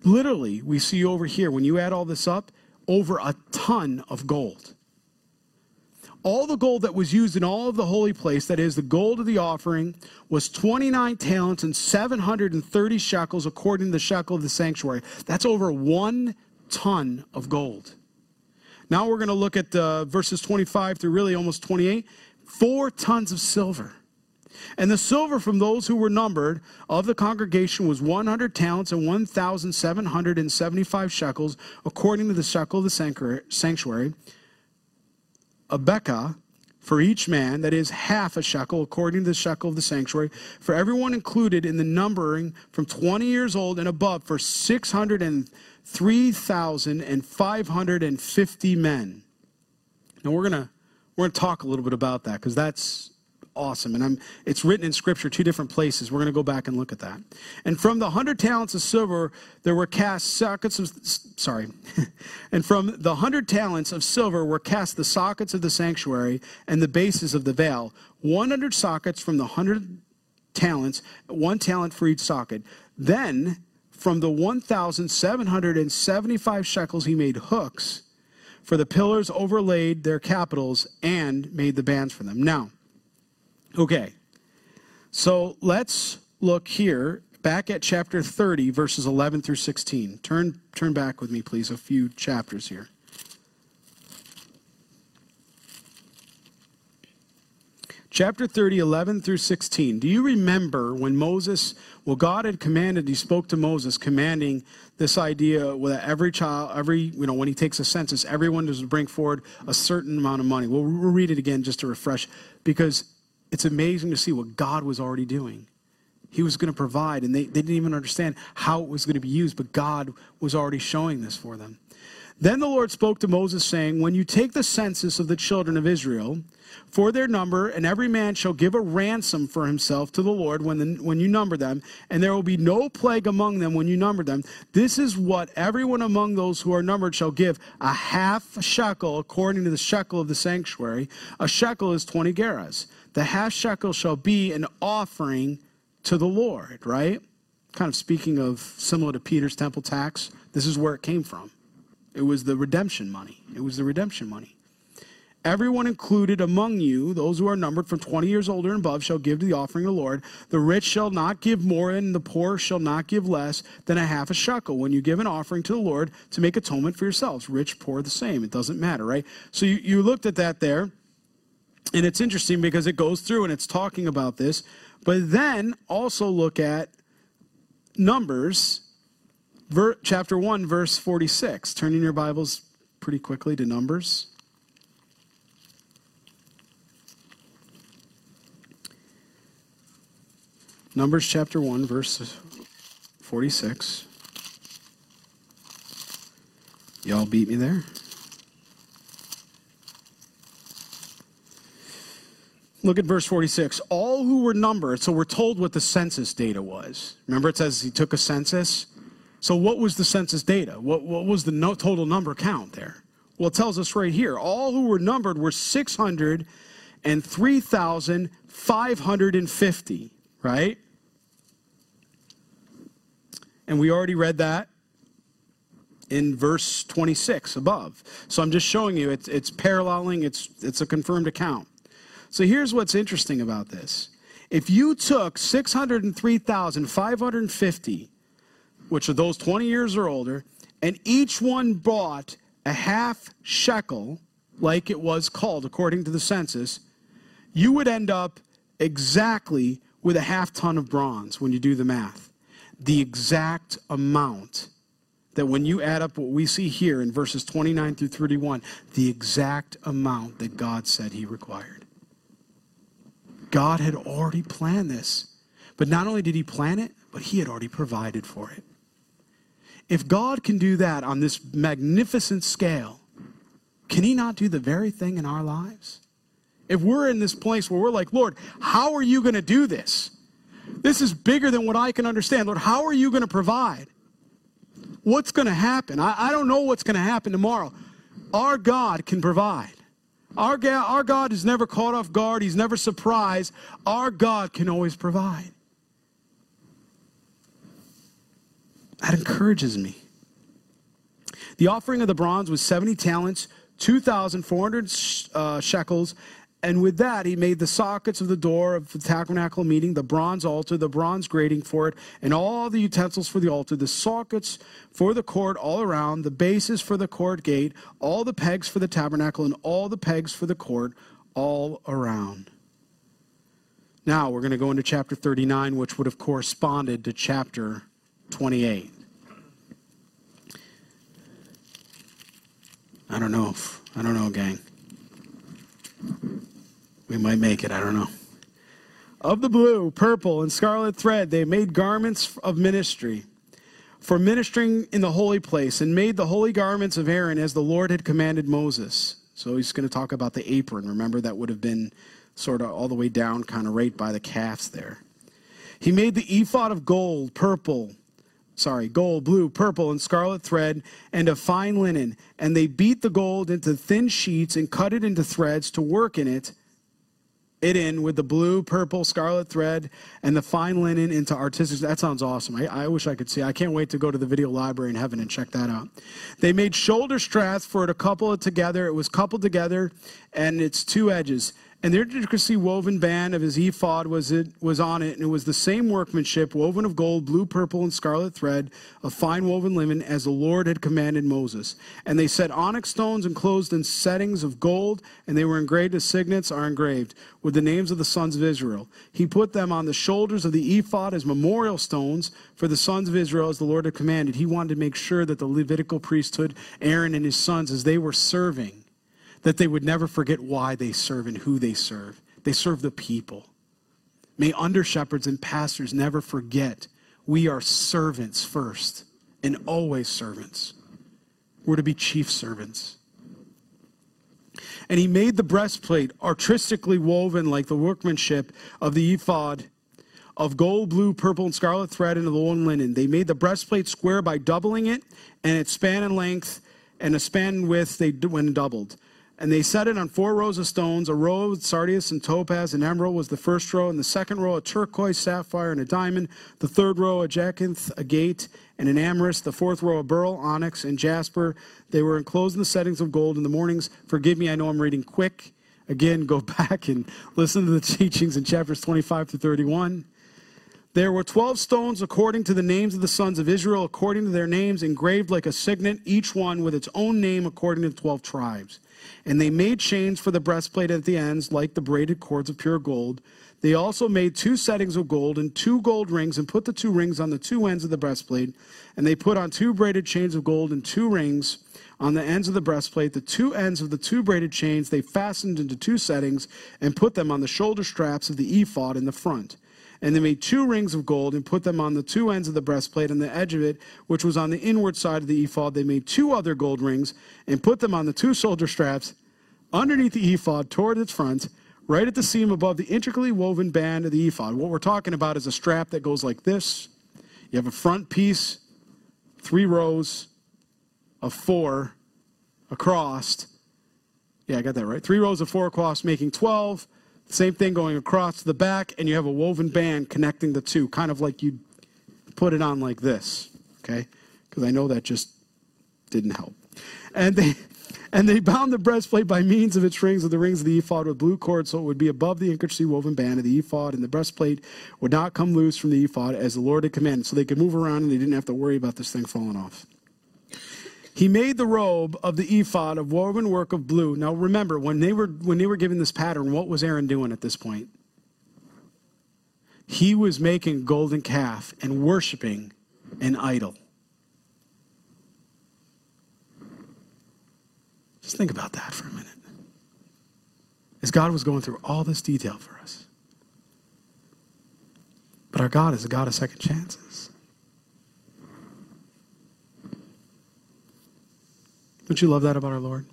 Literally, we see over here, when you add all this up, over a ton of gold. All the gold that was used in all of the holy place, that is the gold of the offering, was 29 talents and 730 shekels according to the shekel of the sanctuary. That's over 1 ton of gold. Now we're going to look at verses 25 through really almost 28. 4 tons of silver. And the silver from those who were numbered of the congregation was 100 talents and 1,775 shekels, according to the shekel of the sanctuary. A becca for each man, that is half a shekel, according to the shekel of the sanctuary. For everyone included in the numbering from 20 years old and above, for 3,550 men. Now we're gonna talk a little bit about that, because that's awesome, and it's written in Scripture 2 different places. We're gonna go back and look at that. And from the 100 talents of silver there were cast sockets of the sockets of the sanctuary and the bases of the veil. 100 sockets from the 100 talents, 1 talent for each socket. Then from the 1,775 shekels he made hooks for the pillars, overlaid their capitals, and made the bands for them. Now, okay, so let's look here back at chapter 30, verses 11 through 16. Turn back with me, please, a few chapters here. Chapter 30, 11 through 16. Do you remember when God had commanded, he spoke to Moses, commanding this idea that when he takes a census, everyone is to bring forward a certain amount of money. We'll read it again just to refresh, because it's amazing to see what God was already doing. He was going to provide, and they didn't even understand how it was going to be used, but God was already showing this for them. Then the Lord spoke to Moses, saying, when you take the census of the children of Israel, for their number, and every man shall give a ransom for himself to the Lord when you number them, and there will be no plague among them when you number them. This is what everyone among those who are numbered shall give, a half shekel according to the shekel of the sanctuary. A shekel is 20 gerahs. The half shekel shall be an offering to the Lord, right? Kind of speaking of similar to Peter's temple tax, this is where it came from. It was the redemption money. It was the redemption money. Everyone included among you, those who are numbered from 20 years older and above, shall give to the offering of the Lord. The rich shall not give more, and the poor shall not give less than a half a shekel when you give an offering to the Lord to make atonement for yourselves. Rich, poor, the same. It doesn't matter, right? So you looked at that there, and it's interesting because it goes through and it's talking about this. But then also look at Numbers chapter 1, verse 46. Turn in your Bibles pretty quickly to Numbers. Numbers chapter 1, verse 46. Y'all beat me there. Look at verse 46. All who were numbered, so we're told what the census data was. Remember, it says he took a census. So what was the census data? What was the total number count there? Well, it tells us right here. All who were numbered were 603,550, right? And we already read that in verse 26 above. So I'm just showing you it's paralleling, it's a confirmed account. So here's what's interesting about this. If you took 603,550, which are those 20 years or older, and each one bought a half shekel, like it was called according to the census, you would end up exactly with a half ton of bronze when you do the math. The exact amount that when you add up what we see here in verses 29 through 31, the exact amount that God said he required. God had already planned this. But not only did he plan it, but he had already provided for it. If God can do that on this magnificent scale, can he not do the very thing in our lives? If we're in this place where we're like, Lord, how are you going to do this? This is bigger than what I can understand. Lord, how are you going to provide? What's going to happen? I don't know what's going to happen tomorrow. Our God can provide. Our God is never caught off guard. He's never surprised. Our God can always provide. That encourages me. The offering of the bronze was 70 talents, 2,400 shekels, and with that he made the sockets of the door of the tabernacle meeting, the bronze altar, the bronze grating for it, and all the utensils for the altar, the sockets for the court all around, the bases for the court gate, all the pegs for the tabernacle, and all the pegs for the court all around. Now we're going to go into chapter 39, which would have corresponded to chapter 28. I don't know, gang. We might make it, I don't know. Of the blue, purple, and scarlet thread, they made garments of ministry for ministering in the holy place, and made the holy garments of Aaron as the Lord had commanded Moses. So he's going to talk about the apron. Remember, that would have been sort of all the way down, kind of right by the calves there. He made the ephod of gold, blue, purple, and scarlet thread, and of fine linen. And they beat the gold into thin sheets and cut it into threads to work in it in with the blue, purple, scarlet thread, and the fine linen into artistic. That sounds awesome. I wish I could see. I can't wait to go to the video library in heaven and check that out. They made shoulder straps for it to couple it together. It was coupled together, and its two edges. And the intricately woven band of his ephod was on it, and it was the same workmanship, woven of gold, blue, purple, and scarlet thread, of fine woven linen, as the Lord had commanded Moses. And they set onyx stones enclosed in settings of gold, and they were engraved as signets are engraved, with the names of the sons of Israel. He put them on the shoulders of the ephod as memorial stones for the sons of Israel, as the Lord had commanded. He wanted to make sure that the Levitical priesthood, Aaron and his sons, as they were serving, that they would never forget why they serve and who they serve. They serve the people. May under-shepherds and pastors never forget we are servants first and always servants. We're to be chief servants. And he made the breastplate artistically woven like the workmanship of the ephod of gold, blue, purple, and scarlet thread and of woven linen. They made the breastplate square by doubling it, and its span in length and a span in width when doubled. And they set it on four rows of stones. A row of sardius and topaz and emerald was the first row, and the second row a turquoise, sapphire, and a diamond. The third row a jacinth, a agate, and an amethyst. The fourth row a beryl, onyx, and jasper. They were enclosed in the settings of gold in the mornings. Forgive me, I know I'm reading quick. Again, go back and listen to the teachings in chapters 25 to 31. There were 12 stones according to the names of the sons of Israel, according to their names, engraved like a signet, each one with its own name according to the 12 tribes. And they made chains for the breastplate at the ends, like the braided cords of pure gold. They also made two settings of gold and two gold rings, and put the two rings on the two ends of the breastplate. And they put on two braided chains of gold and two rings on the ends of the breastplate. The two ends of the two braided chains they fastened into two settings, and put them on the shoulder straps of the ephod in the front. And they made two rings of gold and put them on the two ends of the breastplate, and the edge of it, which was on the inward side of the ephod. They made two other gold rings and put them on the two shoulder straps underneath the ephod toward its front, right at the seam above the intricately woven band of the ephod. What we're talking about is a strap that goes like this. You have a front piece, three rows of four across. Yeah, I got that right. Three rows of four across, making 12. Same thing going across the back, and you have a woven band connecting the two, kind of like you put it on like this, okay? Because I know that just didn't help. And they bound the breastplate by means of its rings with the rings of the ephod with blue cord, so it would be above the intricately woven band of the ephod, and the breastplate would not come loose from the ephod as the Lord had commanded. So they could move around and they didn't have to worry about this thing falling off. He made the robe of the ephod of woven work of blue. Now remember, when they were given this pattern, what was Aaron doing at this point? He was making a golden calf and worshiping an idol. Just think about that for a minute. As God was going through all this detail for us. But our God is a God of second chances. Don't you love that about our Lord?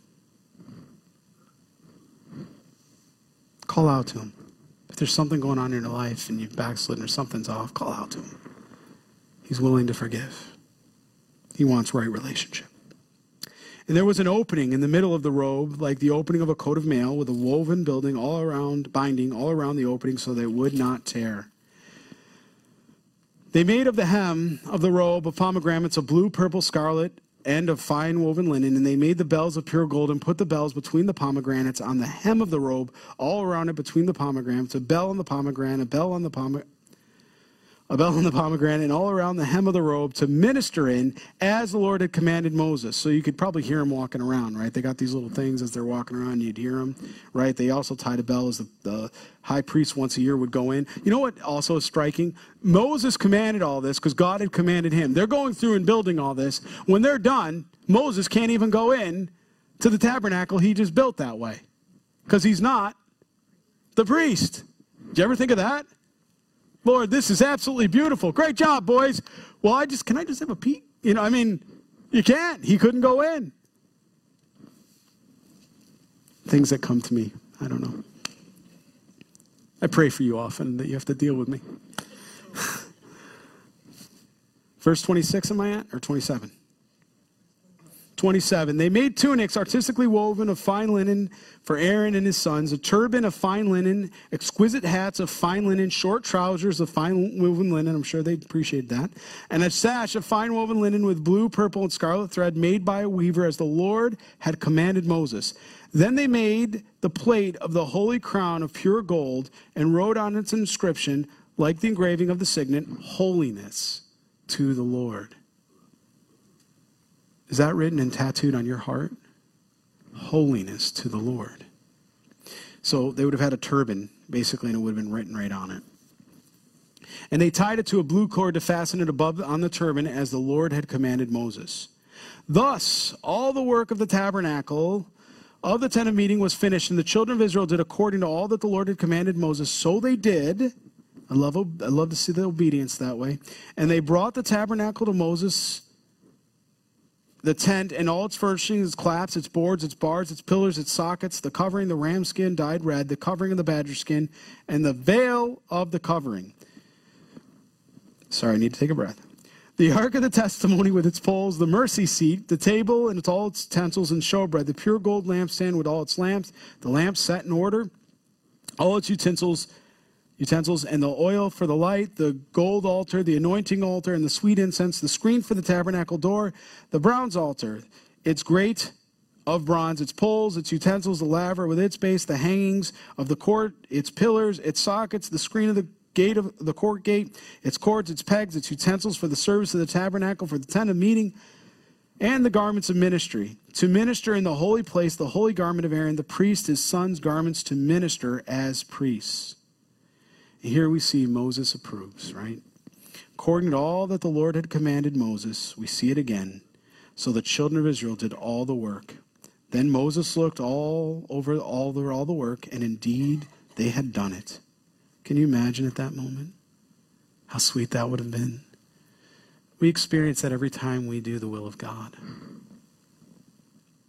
Call out to him. If there's something going on in your life and you've backslidden or something's off, call out to him. He's willing to forgive. He wants right relationship. And there was an opening in the middle of the robe, like the opening of a coat of mail, with a woven binding all around the opening so they would not tear. They made of the hem of the robe of pomegranates of blue, purple, scarlet, and of fine woven linen, and they made the bells of pure gold and put the bells between the pomegranates on the hem of the robe, all around it between the pomegranates, a bell on the pomegranate, a bell on the pomegranate, and all around the hem of the robe to minister in as the Lord had commanded Moses. So you could probably hear him walking around, right? They got these little things as they're walking around, you'd hear them, right? They also tied a bell as the high priest once a year would go in. You know what also is striking? Moses commanded all this because God had commanded him. They're going through and building all this. When they're done, Moses can't even go in to the tabernacle he just built that way because he's not the priest. Did you ever think of that? Lord, this is absolutely beautiful. Great job, boys. Well, can I just have a peek? You know, I mean, you can't. He couldn't go in. Things that come to me, I don't know. I pray for you often that you have to deal with me. Verse 26, am I at? Or 27? 27, they made tunics artistically woven of fine linen for Aaron and his sons, a turban of fine linen, exquisite hats of fine linen, short trousers of fine woven linen. I'm sure they'd appreciate that. And a sash of fine woven linen with blue, purple, and scarlet thread made by a weaver as the Lord had commanded Moses. Then they made the plate of the holy crown of pure gold and wrote on its inscription, like the engraving of the signet, holiness to the Lord. Is that written and tattooed on your heart? Holiness to the Lord. So they would have had a turban, basically, and it would have been written right on it. And they tied it to a blue cord to fasten it above on the turban as the Lord had commanded Moses. Thus, all the work of the tabernacle of the tent of meeting was finished, and the children of Israel did according to all that the Lord had commanded Moses. So they did. I love to see the obedience that way. And they brought the tabernacle to Moses, the tent and all its furnishings, its clasps, its boards, its bars, its pillars, its sockets, the covering, the ram skin dyed red, the covering of the badger skin, and the veil of the covering. Sorry, I need to take a breath. The ark of the testimony with its poles, the mercy seat, the table and all its utensils and showbread, the pure gold lampstand with all its lamps, the lamps set in order, all its utensils and the oil for the light, the gold altar, the anointing altar, and the sweet incense, the screen for the tabernacle door, the bronze altar, its grate of bronze, its poles, its utensils, the laver with its base, the hangings of the court, its pillars, its sockets, the screen of the gate of the court gate, its cords, its pegs, its utensils for the service of the tabernacle, for the tent of meeting, and the garments of ministry. To minister in the holy place, the holy garment of Aaron, the priest, his son's garments to minister as priests. Here we see Moses approves, right? According to all that the Lord had commanded Moses, we see it again. So the children of Israel did all the work. Then Moses looked all over all the work, and indeed they had done it. Can you imagine at that moment how sweet that would have been? We experience that every time we do the will of God.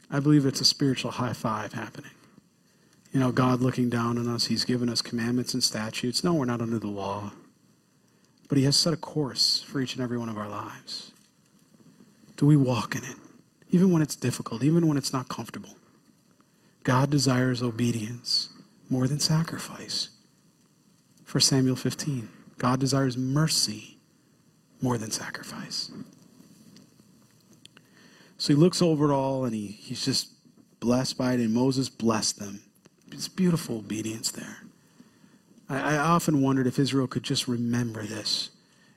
I believe it's a spiritual high five happening. You know, God looking down on us, he's given us commandments and statutes. No, we're not under the law. But he has set a course for each and every one of our lives. Do we walk in it? Even when it's difficult, even when it's not comfortable. God desires obedience more than sacrifice. 1 Samuel 15. God desires mercy more than sacrifice. So he looks over it all, and he's just blessed by it, and Moses blessed them. It's beautiful obedience there. I often wondered if Israel could just remember this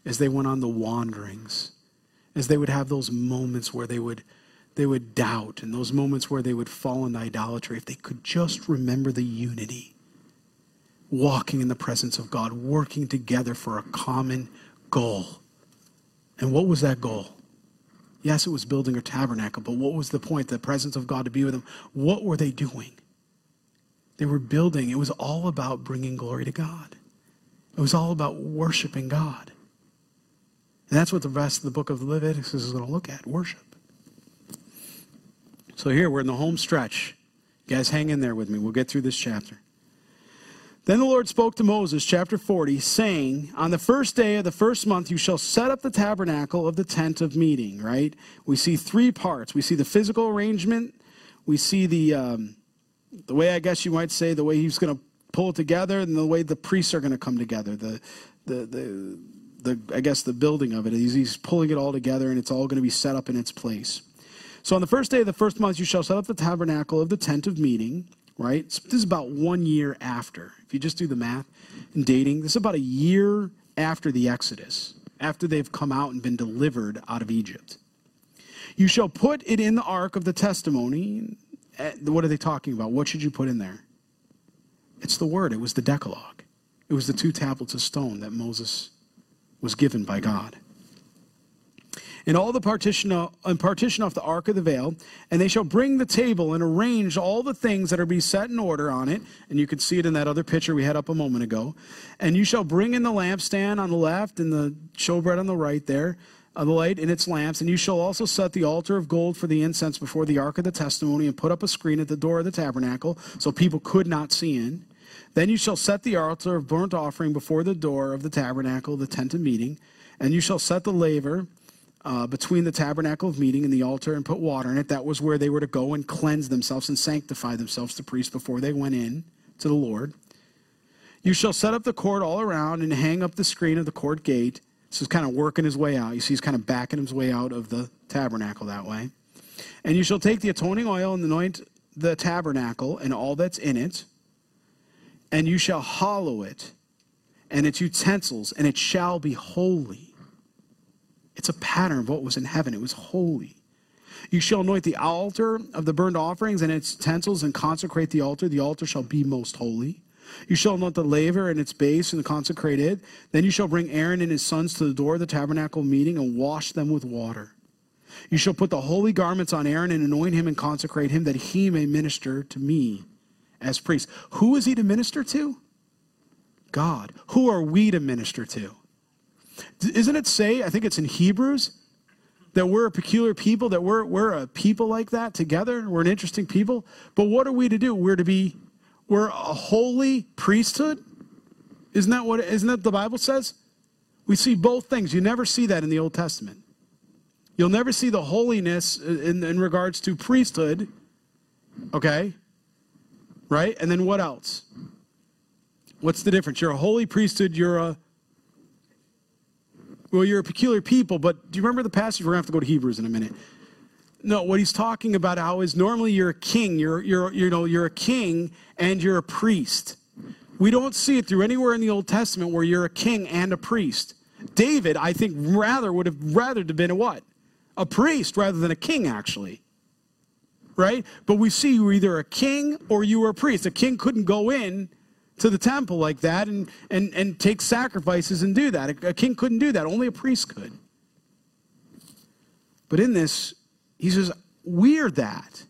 as they went on the wanderings, as they would have those moments where they would doubt, and those moments where they would fall into idolatry, if they could just remember the unity, walking in the presence of God, working together for a common goal. And what was that goal? Yes, it was building a tabernacle, but what was the point? The presence of God to be with them. What were they doing? They were building. It was all about bringing glory to God. It was all about worshiping God. And that's what the rest of the book of Leviticus is going to look at, worship. So here, we're in the home stretch. You guys hang in there with me. We'll get through this chapter. Then the Lord spoke to Moses, chapter 40, saying, on the first day of the first month, you shall set up the tabernacle of the tent of meeting, right? We see three parts. We see the physical arrangement. We see the way, I guess you might say, the way he's going to pull it together, and the way the priests are going to come together. I guess the building of it. He's pulling it all together, and it's all going to be set up in its place. So on the first day of the first month, you shall set up the tabernacle of the tent of meeting, right? This is about 1 year after. If you just do the math and dating, this is about a year after the Exodus, after they've come out and been delivered out of Egypt. You shall put it in the ark of the testimony. What are they talking about? What should you put in there? It's the word. It was the Decalogue. It was the 2 tablets of stone that Moses was given by God. And all the partition off the ark of the veil, and they shall bring the table and arrange all the things that are be set in order on it. And you can see it in that other picture we had up a moment ago. And you shall bring in the lampstand on the left and the showbread on the right there, the light in its lamps. And you shall also set the altar of gold for the incense before the ark of the testimony, and put up a screen at the door of the tabernacle so people could not see in. Then you shall set the altar of burnt offering before the door of the tabernacle, the tent of meeting. And you shall set the laver between the tabernacle of meeting and the altar, and put water in it. That was where they were to go and cleanse themselves and sanctify themselves, the priests, before they went in to the Lord. You shall set up the court all around and hang up the screen of the court gate. So he's kind of working his way out. You see he's kind of backing his way out of the tabernacle that way. And you shall take the atoning oil and anoint the tabernacle and all that's in it. And you shall hallow it and its utensils, and it shall be holy. It's a pattern of what was in heaven. It was holy. You shall anoint the altar of the burnt offerings and its utensils, and consecrate the altar. The altar shall be most holy. You shall anoint the laver and its base, and consecrate it. Then you shall bring Aaron and his sons to the door of the tabernacle meeting, and wash them with water. You shall put the holy garments on Aaron and anoint him and consecrate him, that he may minister to me as priest. Who is he to minister to? God. Who are we to minister to? Isn't it say, I think it's in Hebrews, that we're a peculiar people, that we're a people like that together. We're an interesting people. But what are we to do? We're a holy priesthood. Isn't that what the Bible says? We see both things. You never see that in the Old Testament. You'll never see the holiness in regards to priesthood. Okay? Right? And then what else? What's the difference? You're a holy priesthood. You're a peculiar people, but do you remember the passage? We're going to have to go to Hebrews in a minute. No, what he's talking about how is normally you're a king. You're a king and you're a priest. We don't see it through anywhere in the Old Testament where you're a king and a priest. David, I think, would have rather been a what? A priest rather than a king, actually. Right? But we see you're either a king or you were a priest. A king couldn't go in to the temple like that and take sacrifices and do that. A king couldn't do that. Only a priest could. But in this, he says, we're that.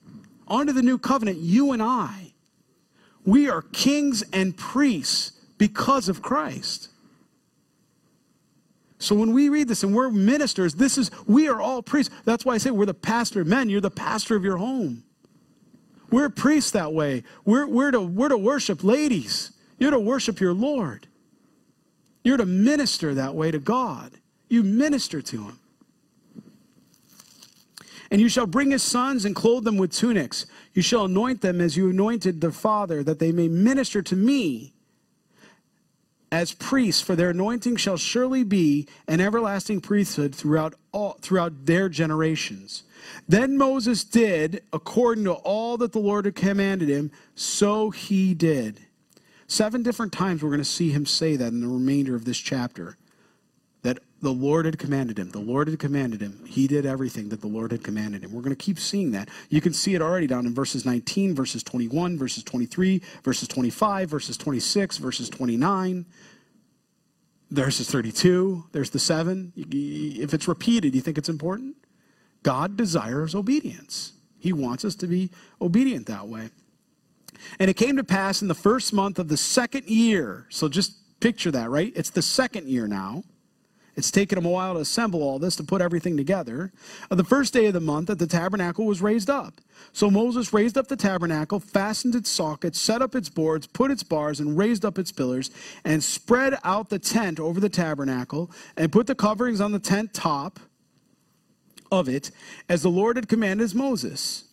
Under the new covenant, you and I, we are kings and priests because of Christ. So when we read this and we're ministers, we are all priests. That's why I say we're the pastor of men. You're the pastor of your home. We're priests that way. We're to worship ladies. You're to worship your Lord. You're to minister that way to God. You minister to him. And you shall bring his sons and clothe them with tunics. You shall anoint them as you anointed their father, that they may minister to me. as priests, for their anointing shall surely be an everlasting priesthood throughout their generations. Then Moses did according to all that the Lord had commanded him, so he did. 7 different times we're going to see him say that in the remainder of this chapter, that the Lord had commanded him. The Lord had commanded him. He did everything that the Lord had commanded him. We're going to keep seeing that. You can see it already down in verses 19, verses 21, verses 23, verses 25, verses 26, verses 29, verses 32. There's the 7. If it's repeated, you think it's important? God desires obedience. He wants us to be obedient that way. And it came to pass in the first month of the second year. So just picture that, right? It's the second year now. It's taken them a while to assemble all this, to put everything together. On the first day of the month that the tabernacle was raised up. So Moses raised up the tabernacle, fastened its sockets, set up its boards, put its bars, and raised up its pillars, and spread out the tent over the tabernacle, and put the coverings on the tent top of it, as the Lord had commanded Moses.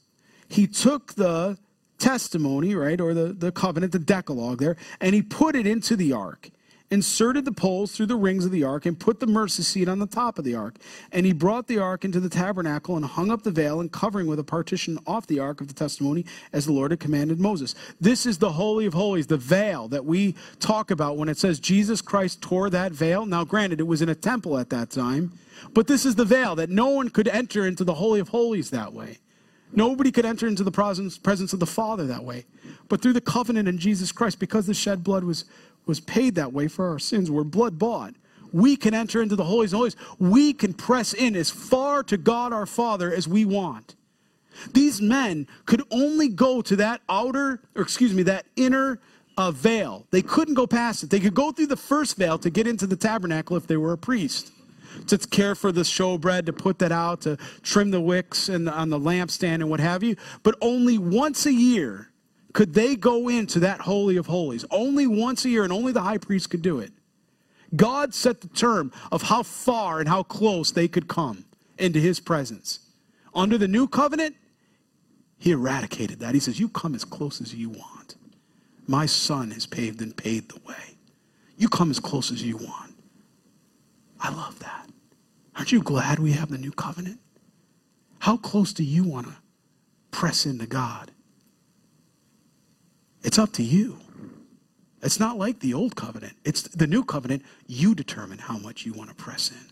He took the testimony, right, or the covenant, the Decalogue there, and he put it into the ark, inserted the poles through the rings of the ark, and put the mercy seat on the top of the ark. And he brought the ark into the tabernacle and hung up the veil and covering with a partition off the ark of the testimony, as the Lord had commanded Moses. This is the Holy of Holies, the veil that we talk about when it says Jesus Christ tore that veil. Now, granted, it was in a temple at that time, but this is the veil that no one could enter into the Holy of Holies that way. Nobody could enter into the presence of the Father that way. But through the covenant in Jesus Christ, because the shed blood was paid that way for our sins, we're blood bought. We can enter into the holies of holies. We can press in as far to God our Father as we want. These men could only go to that inner veil. They couldn't go past it. They could go through the first veil to get into the tabernacle if they were a priest, to care for the showbread, to put that out, to trim the wicks and on the lampstand and what have you. But only once a year could they go into that Holy of Holies. Only once a year, and only the high priest could do it. God set the term of how far and how close they could come into his presence. Under the new covenant, he eradicated that. He says, you come as close as you want. My son has paved and paid the way. You come as close as you want. I love that. Aren't you glad we have the new covenant? How close do you want to press into God? It's up to you. It's not like the old covenant. It's the new covenant. You determine how much you want to press in.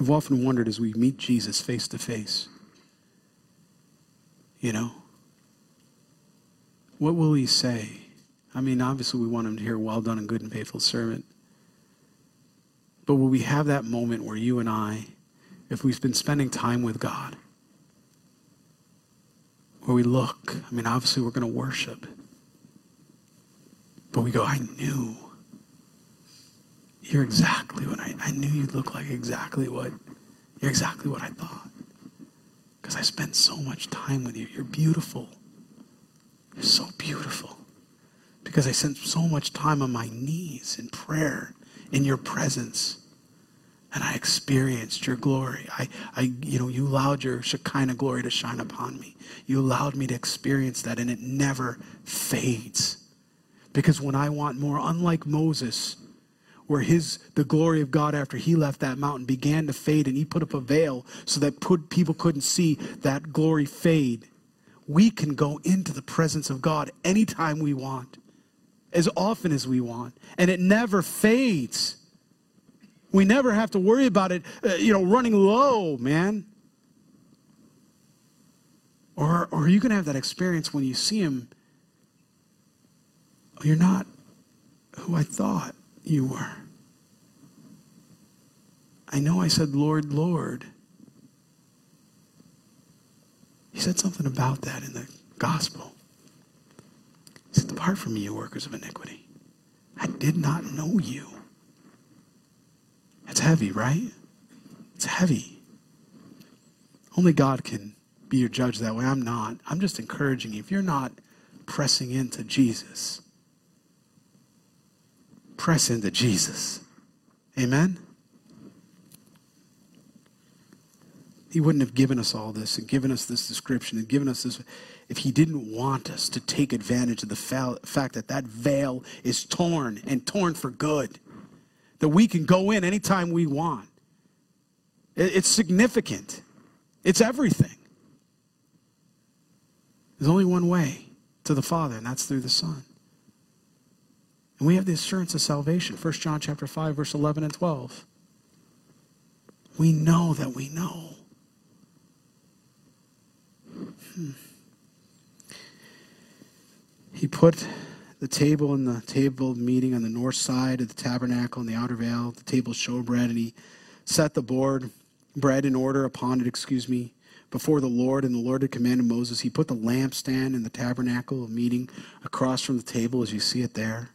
I've often wondered as we meet Jesus face to face, what will he say? I mean, obviously we want him to hear, well done and good and faithful servant. But will we have that moment where you and I, if we've been spending time with God, where we look, I mean, obviously we're going to worship. But we go, I knew. You're exactly what I knew you'd look like, you're exactly what I thought. Because I spent so much time with you. You're beautiful. You're so beautiful. Because I spent so much time on my knees in prayer, in your presence, and I experienced your glory. You allowed your Shekinah glory to shine upon me. You allowed me to experience that, and it never fades. Because when I want more, unlike Moses, where the glory of God after he left that mountain began to fade, and he put up a veil so that people couldn't see that glory fade, we can go into the presence of God anytime we want, as often as we want, and it never fades. We never have to worry about it, running low, man. Or you can have that experience when you see him. You're not who I thought you were. I know I said, Lord, Lord. He said something about that in the gospel. He said, depart from me, you workers of iniquity. I did not know you. That's heavy, right? It's heavy. Only God can be your judge that way. I'm not. I'm just encouraging you. If you're not pressing into Jesus, press into Jesus. Amen? He wouldn't have given us all this and given us this description and given us this if he didn't want us to take advantage of the fact that that veil is torn, and torn for good, that we can go in anytime we want. It's significant. It's everything. There's only one way to the Father, and that's through the Son. And we have the assurance of salvation. 1 John chapter 5, verse 11 and 12. We know that we know. He put the table in the table of meeting on the north side of the tabernacle in the outer veil, the table of showbread, and he set the bread in order upon it, before the Lord, and the Lord had commanded Moses. He put the lampstand in the tabernacle of meeting across from the table, as you see it there,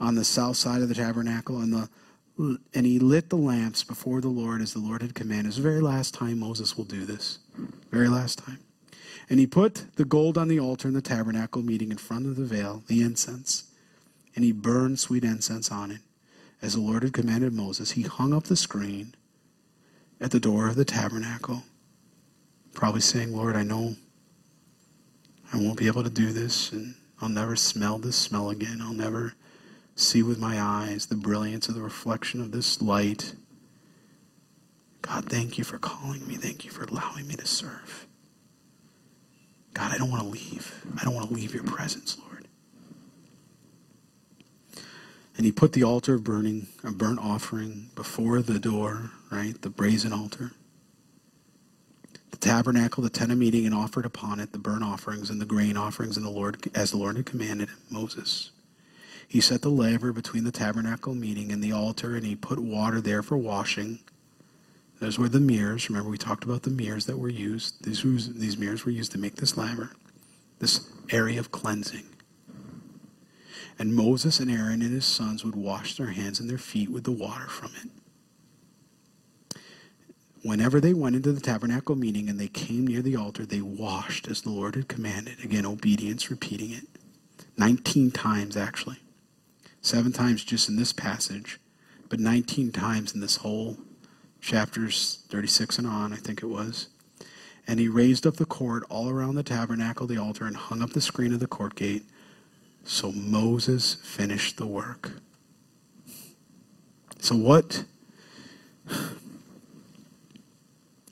on the south side of the tabernacle, and he lit the lamps before the Lord as the Lord had commanded. It's the very last time Moses will do this. Very last time. And he put the gold on the altar in the tabernacle meeting in front of the veil, the incense. And he burned sweet incense on it, as the Lord had commanded Moses. He hung up the screen at the door of the tabernacle, probably saying, Lord, I know I won't be able to do this, and I'll never smell this smell again. I'll never see with my eyes the brilliance of the reflection of this light. God, thank you for calling me. Thank you for allowing me to serve. God, I don't want to leave. I don't want to leave your presence, Lord. And he put the altar of burnt offering before the door, right? The brazen altar. The tabernacle, the tent of meeting, and offered upon it the burnt offerings and the grain offerings, and as the Lord had commanded Moses. He set the laver between the tabernacle meeting and the altar, and he put water there for washing. Those were the mirrors. Remember, we talked about the mirrors that were used. These mirrors were used to make this laver, this area of cleansing. And Moses and Aaron and his sons would wash their hands and their feet with the water from it. Whenever they went into the tabernacle meeting and they came near the altar, they washed as the Lord had commanded. Again, obedience, repeating it. 19 times, actually. 7 times just in this passage, but 19 times in this whole chapters 36 and on, I think it was. And he raised up the court all around the tabernacle, the altar, and hung up the screen of the court gate. So Moses finished the work. So what?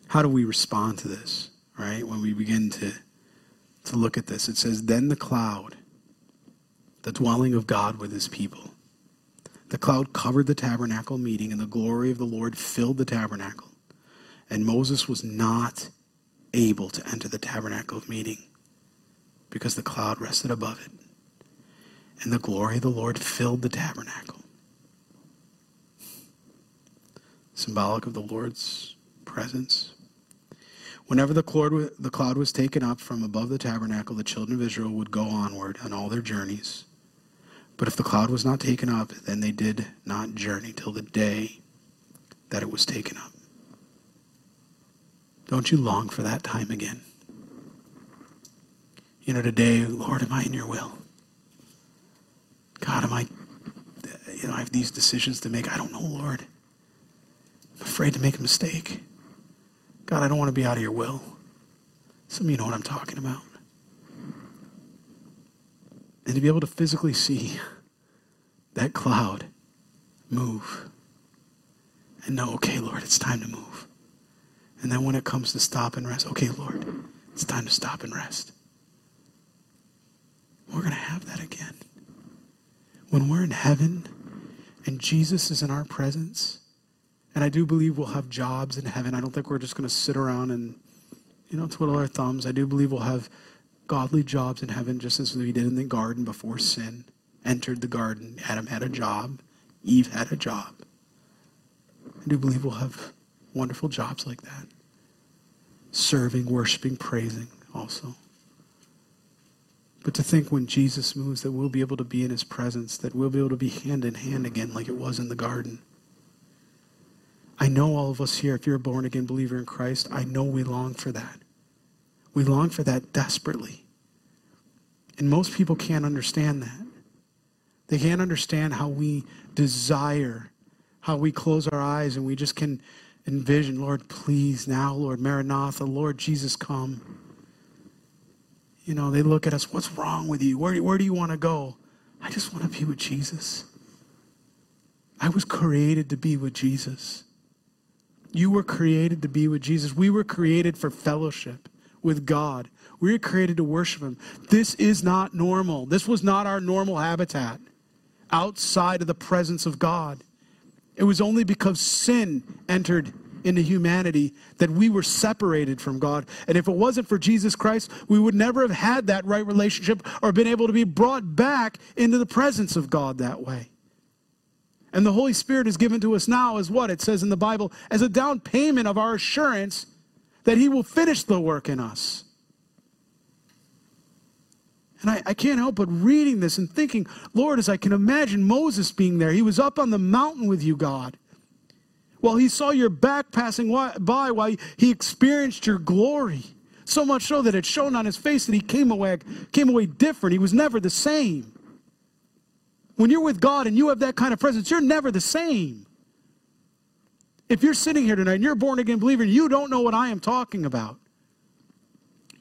How do we respond to this, right? When we begin to look at this, it says, then the cloud, the dwelling of God with his people. The cloud covered the tabernacle meeting, and the glory of the Lord filled the tabernacle. And Moses was not able to enter the tabernacle of meeting because the cloud rested above it. And the glory of the Lord filled the tabernacle. Symbolic of the Lord's presence. Whenever the cloud was taken up from above the tabernacle, the children of Israel would go onward on all their journeys. But if the cloud was not taken up, then they did not journey till the day that it was taken up. Don't you long for that time again? You know, today, Lord, am I in your will? God, I have these decisions to make. I don't know, Lord. I'm afraid to make a mistake. God, I don't want to be out of your will. Some of you know what I'm talking about. And to be able to physically see that cloud move and know, okay, Lord, it's time to move. And then when it comes to stop and rest, okay, Lord, it's time to stop and rest. We're going to have that again. When we're in heaven and Jesus is in our presence, and I do believe we'll have jobs in heaven. I don't think we're just going to sit around and, twiddle our thumbs. I do believe we'll have godly jobs in heaven, just as we did in the garden before sin entered the garden. Adam had a job. Eve had a job. I do believe we'll have wonderful jobs like that. Serving, worshiping, praising also. But to think when Jesus moves that we'll be able to be in his presence, that we'll be able to be hand in hand again like it was in the garden. I know all of us here, if you're a born-again believer in Christ, I know we long for that. We long for that desperately. And most people can't understand that. They can't understand how we desire, how we close our eyes and we just can envisioned. Lord, please now, Lord, Maranatha, Lord Jesus, come. You know, they look at us, what's wrong with you? Where do you want to go? I just want to be with Jesus. I was created to be with Jesus. You were created to be with Jesus. We were created for fellowship with God. We were created to worship Him. This is not normal. This was not our normal habitat outside of the presence of God. It was only because sin entered into humanity that we were separated from God. And if it wasn't for Jesus Christ, we would never have had that right relationship or been able to be brought back into the presence of God that way. And the Holy Spirit is given to us now as what? It says in the Bible, as a down payment of our assurance that He will finish the work in us. And I can't help but reading this and thinking, Lord, as I can imagine Moses being there. He was up on the mountain with you, God. While he saw your back passing by, while he experienced your glory. So much so that it shone on his face that he came away different. He was never the same. When you're with God and you have that kind of presence, you're never the same. If you're sitting here tonight and you're a born-again believer, you don't know what I am talking about.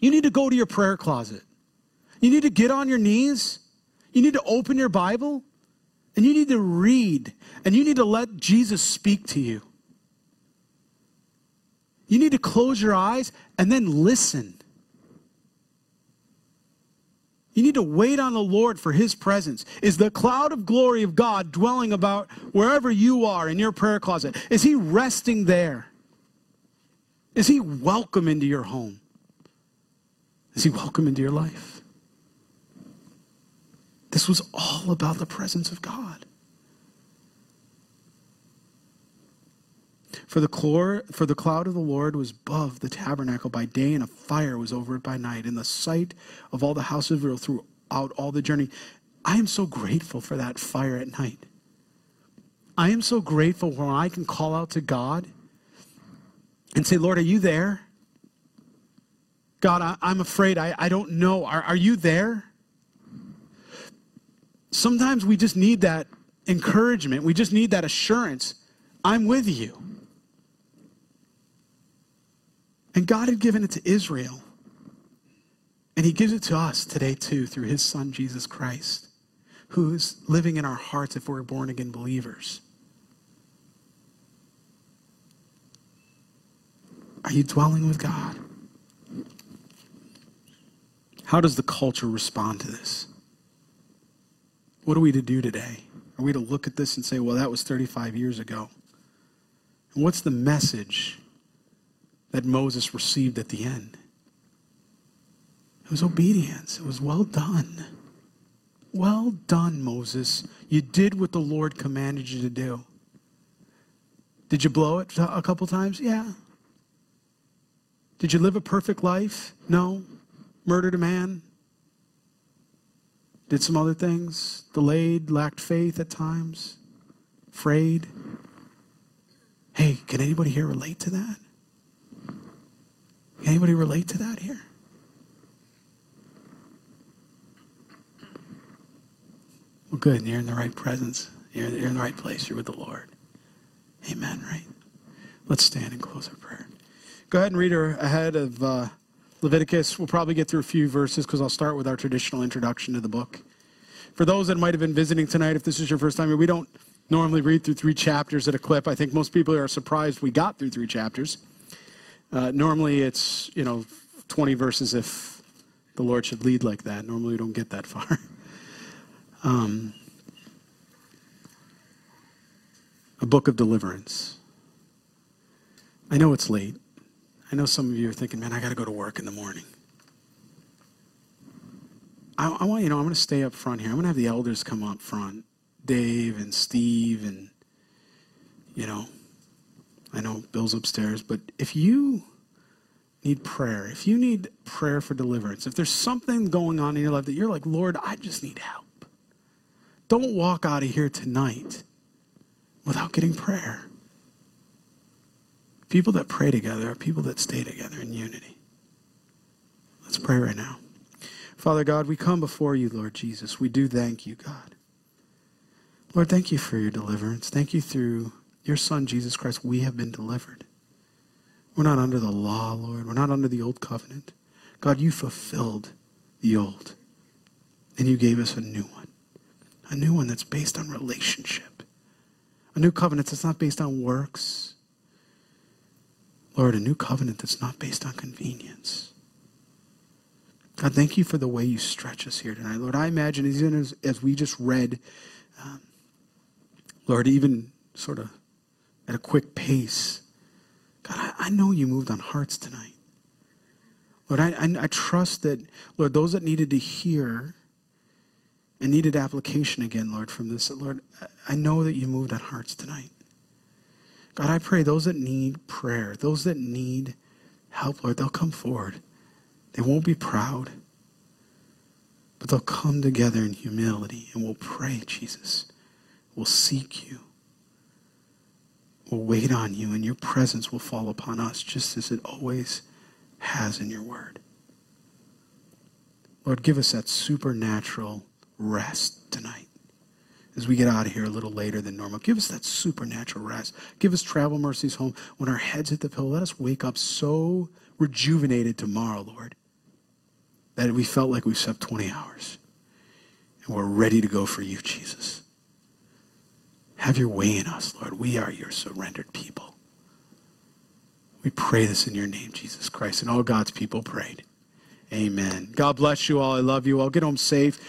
You need to go to your prayer closet. You need to get on your knees. You need to open your Bible. And you need to read. And you need to let Jesus speak to you. You need to close your eyes and then listen. You need to wait on the Lord for His presence. Is the cloud of glory of God dwelling about wherever you are in your prayer closet? Is He resting there? Is He welcome into your home? Is He welcome into your life? This was all about the presence of God. For the cloud of the Lord was above the tabernacle by day, and a fire was over it by night, in the sight of all the house of Israel throughout all the journey. I am so grateful for that fire at night. I am so grateful when I can call out to God and say, Lord, are you there? God, I'm afraid. I don't know. Are you there? Sometimes we just need that encouragement. We just need that assurance. I'm with you. And God had given it to Israel. And He gives it to us today too through His Son, Jesus Christ, who is living in our hearts if we're born again believers. Are you dwelling with God? How does the culture respond to this? What are we to do today? Are we to look at this and say, well, that was 35 years ago? And what's the message that Moses received at the end? It was obedience. It was well done. Well done, Moses. You did what the Lord commanded you to do. Did you blow it a couple times? Yeah. Did you live a perfect life? No. Murdered a man? Did some other things, delayed, lacked faith at times, afraid. Hey, can anybody here relate to that? Can anybody relate to that here? Well, good, you're in the right presence. You're in the right place. You're with the Lord. Amen, right? Let's stand and close our prayer. Go ahead and read her ahead of... Leviticus, we'll probably get through a few verses because I'll start with our traditional introduction to the book. For those that might have been visiting tonight, if this is your first time here, we don't normally read through 3 chapters at a clip. I think most people are surprised we got through 3 chapters. Normally it's, 20 verses if the Lord should lead like that. Normally we don't get that far. A book of deliverance. I know it's late. I know some of you are thinking, man, I got to go to work in the morning. I want I'm going to stay up front here. I'm going to have the elders come up front. Dave and Steve and, I know Bill's upstairs. But if you need prayer, for deliverance, if there's something going on in your life that you're like, Lord, I just need help. Don't walk out of here tonight without getting prayer. People that pray together are people that stay together in unity. Let's pray right now. Father God, we come before you, Lord Jesus. We do thank you, God. Lord, thank you for your deliverance. Thank you through your Son, Jesus Christ, we have been delivered. We're not under the law, Lord. We're not under the old covenant. God, you fulfilled the old. And you gave us a new one. A new one that's based on relationship. A new covenant that's not based on works. Lord, a new covenant that's not based on convenience. God, thank you for the way you stretch us here tonight. Lord, I imagine even as we just read, Lord, even sort of at a quick pace, God, I know you moved on hearts tonight. Lord, I trust that, Lord, those that needed to hear and needed application again, Lord, from this, Lord, I know that you moved on hearts tonight. God, I pray those that need prayer, those that need help, Lord, they'll come forward. They won't be proud, but they'll come together in humility and we'll pray, Jesus. We'll seek you. We'll wait on you, and your presence will fall upon us just as it always has in your word. Lord, give us that supernatural rest tonight as we get out of here a little later than normal. Give us that supernatural rest. Give us travel mercies home. When our heads hit the pillow, let us wake up so rejuvenated tomorrow, Lord, that we felt like we slept 20 hours and we're ready to go for you, Jesus. Have your way in us, Lord. We are your surrendered people. We pray this in your name, Jesus Christ. And all God's people prayed. Amen. God bless you all. I love you all. Get home safe.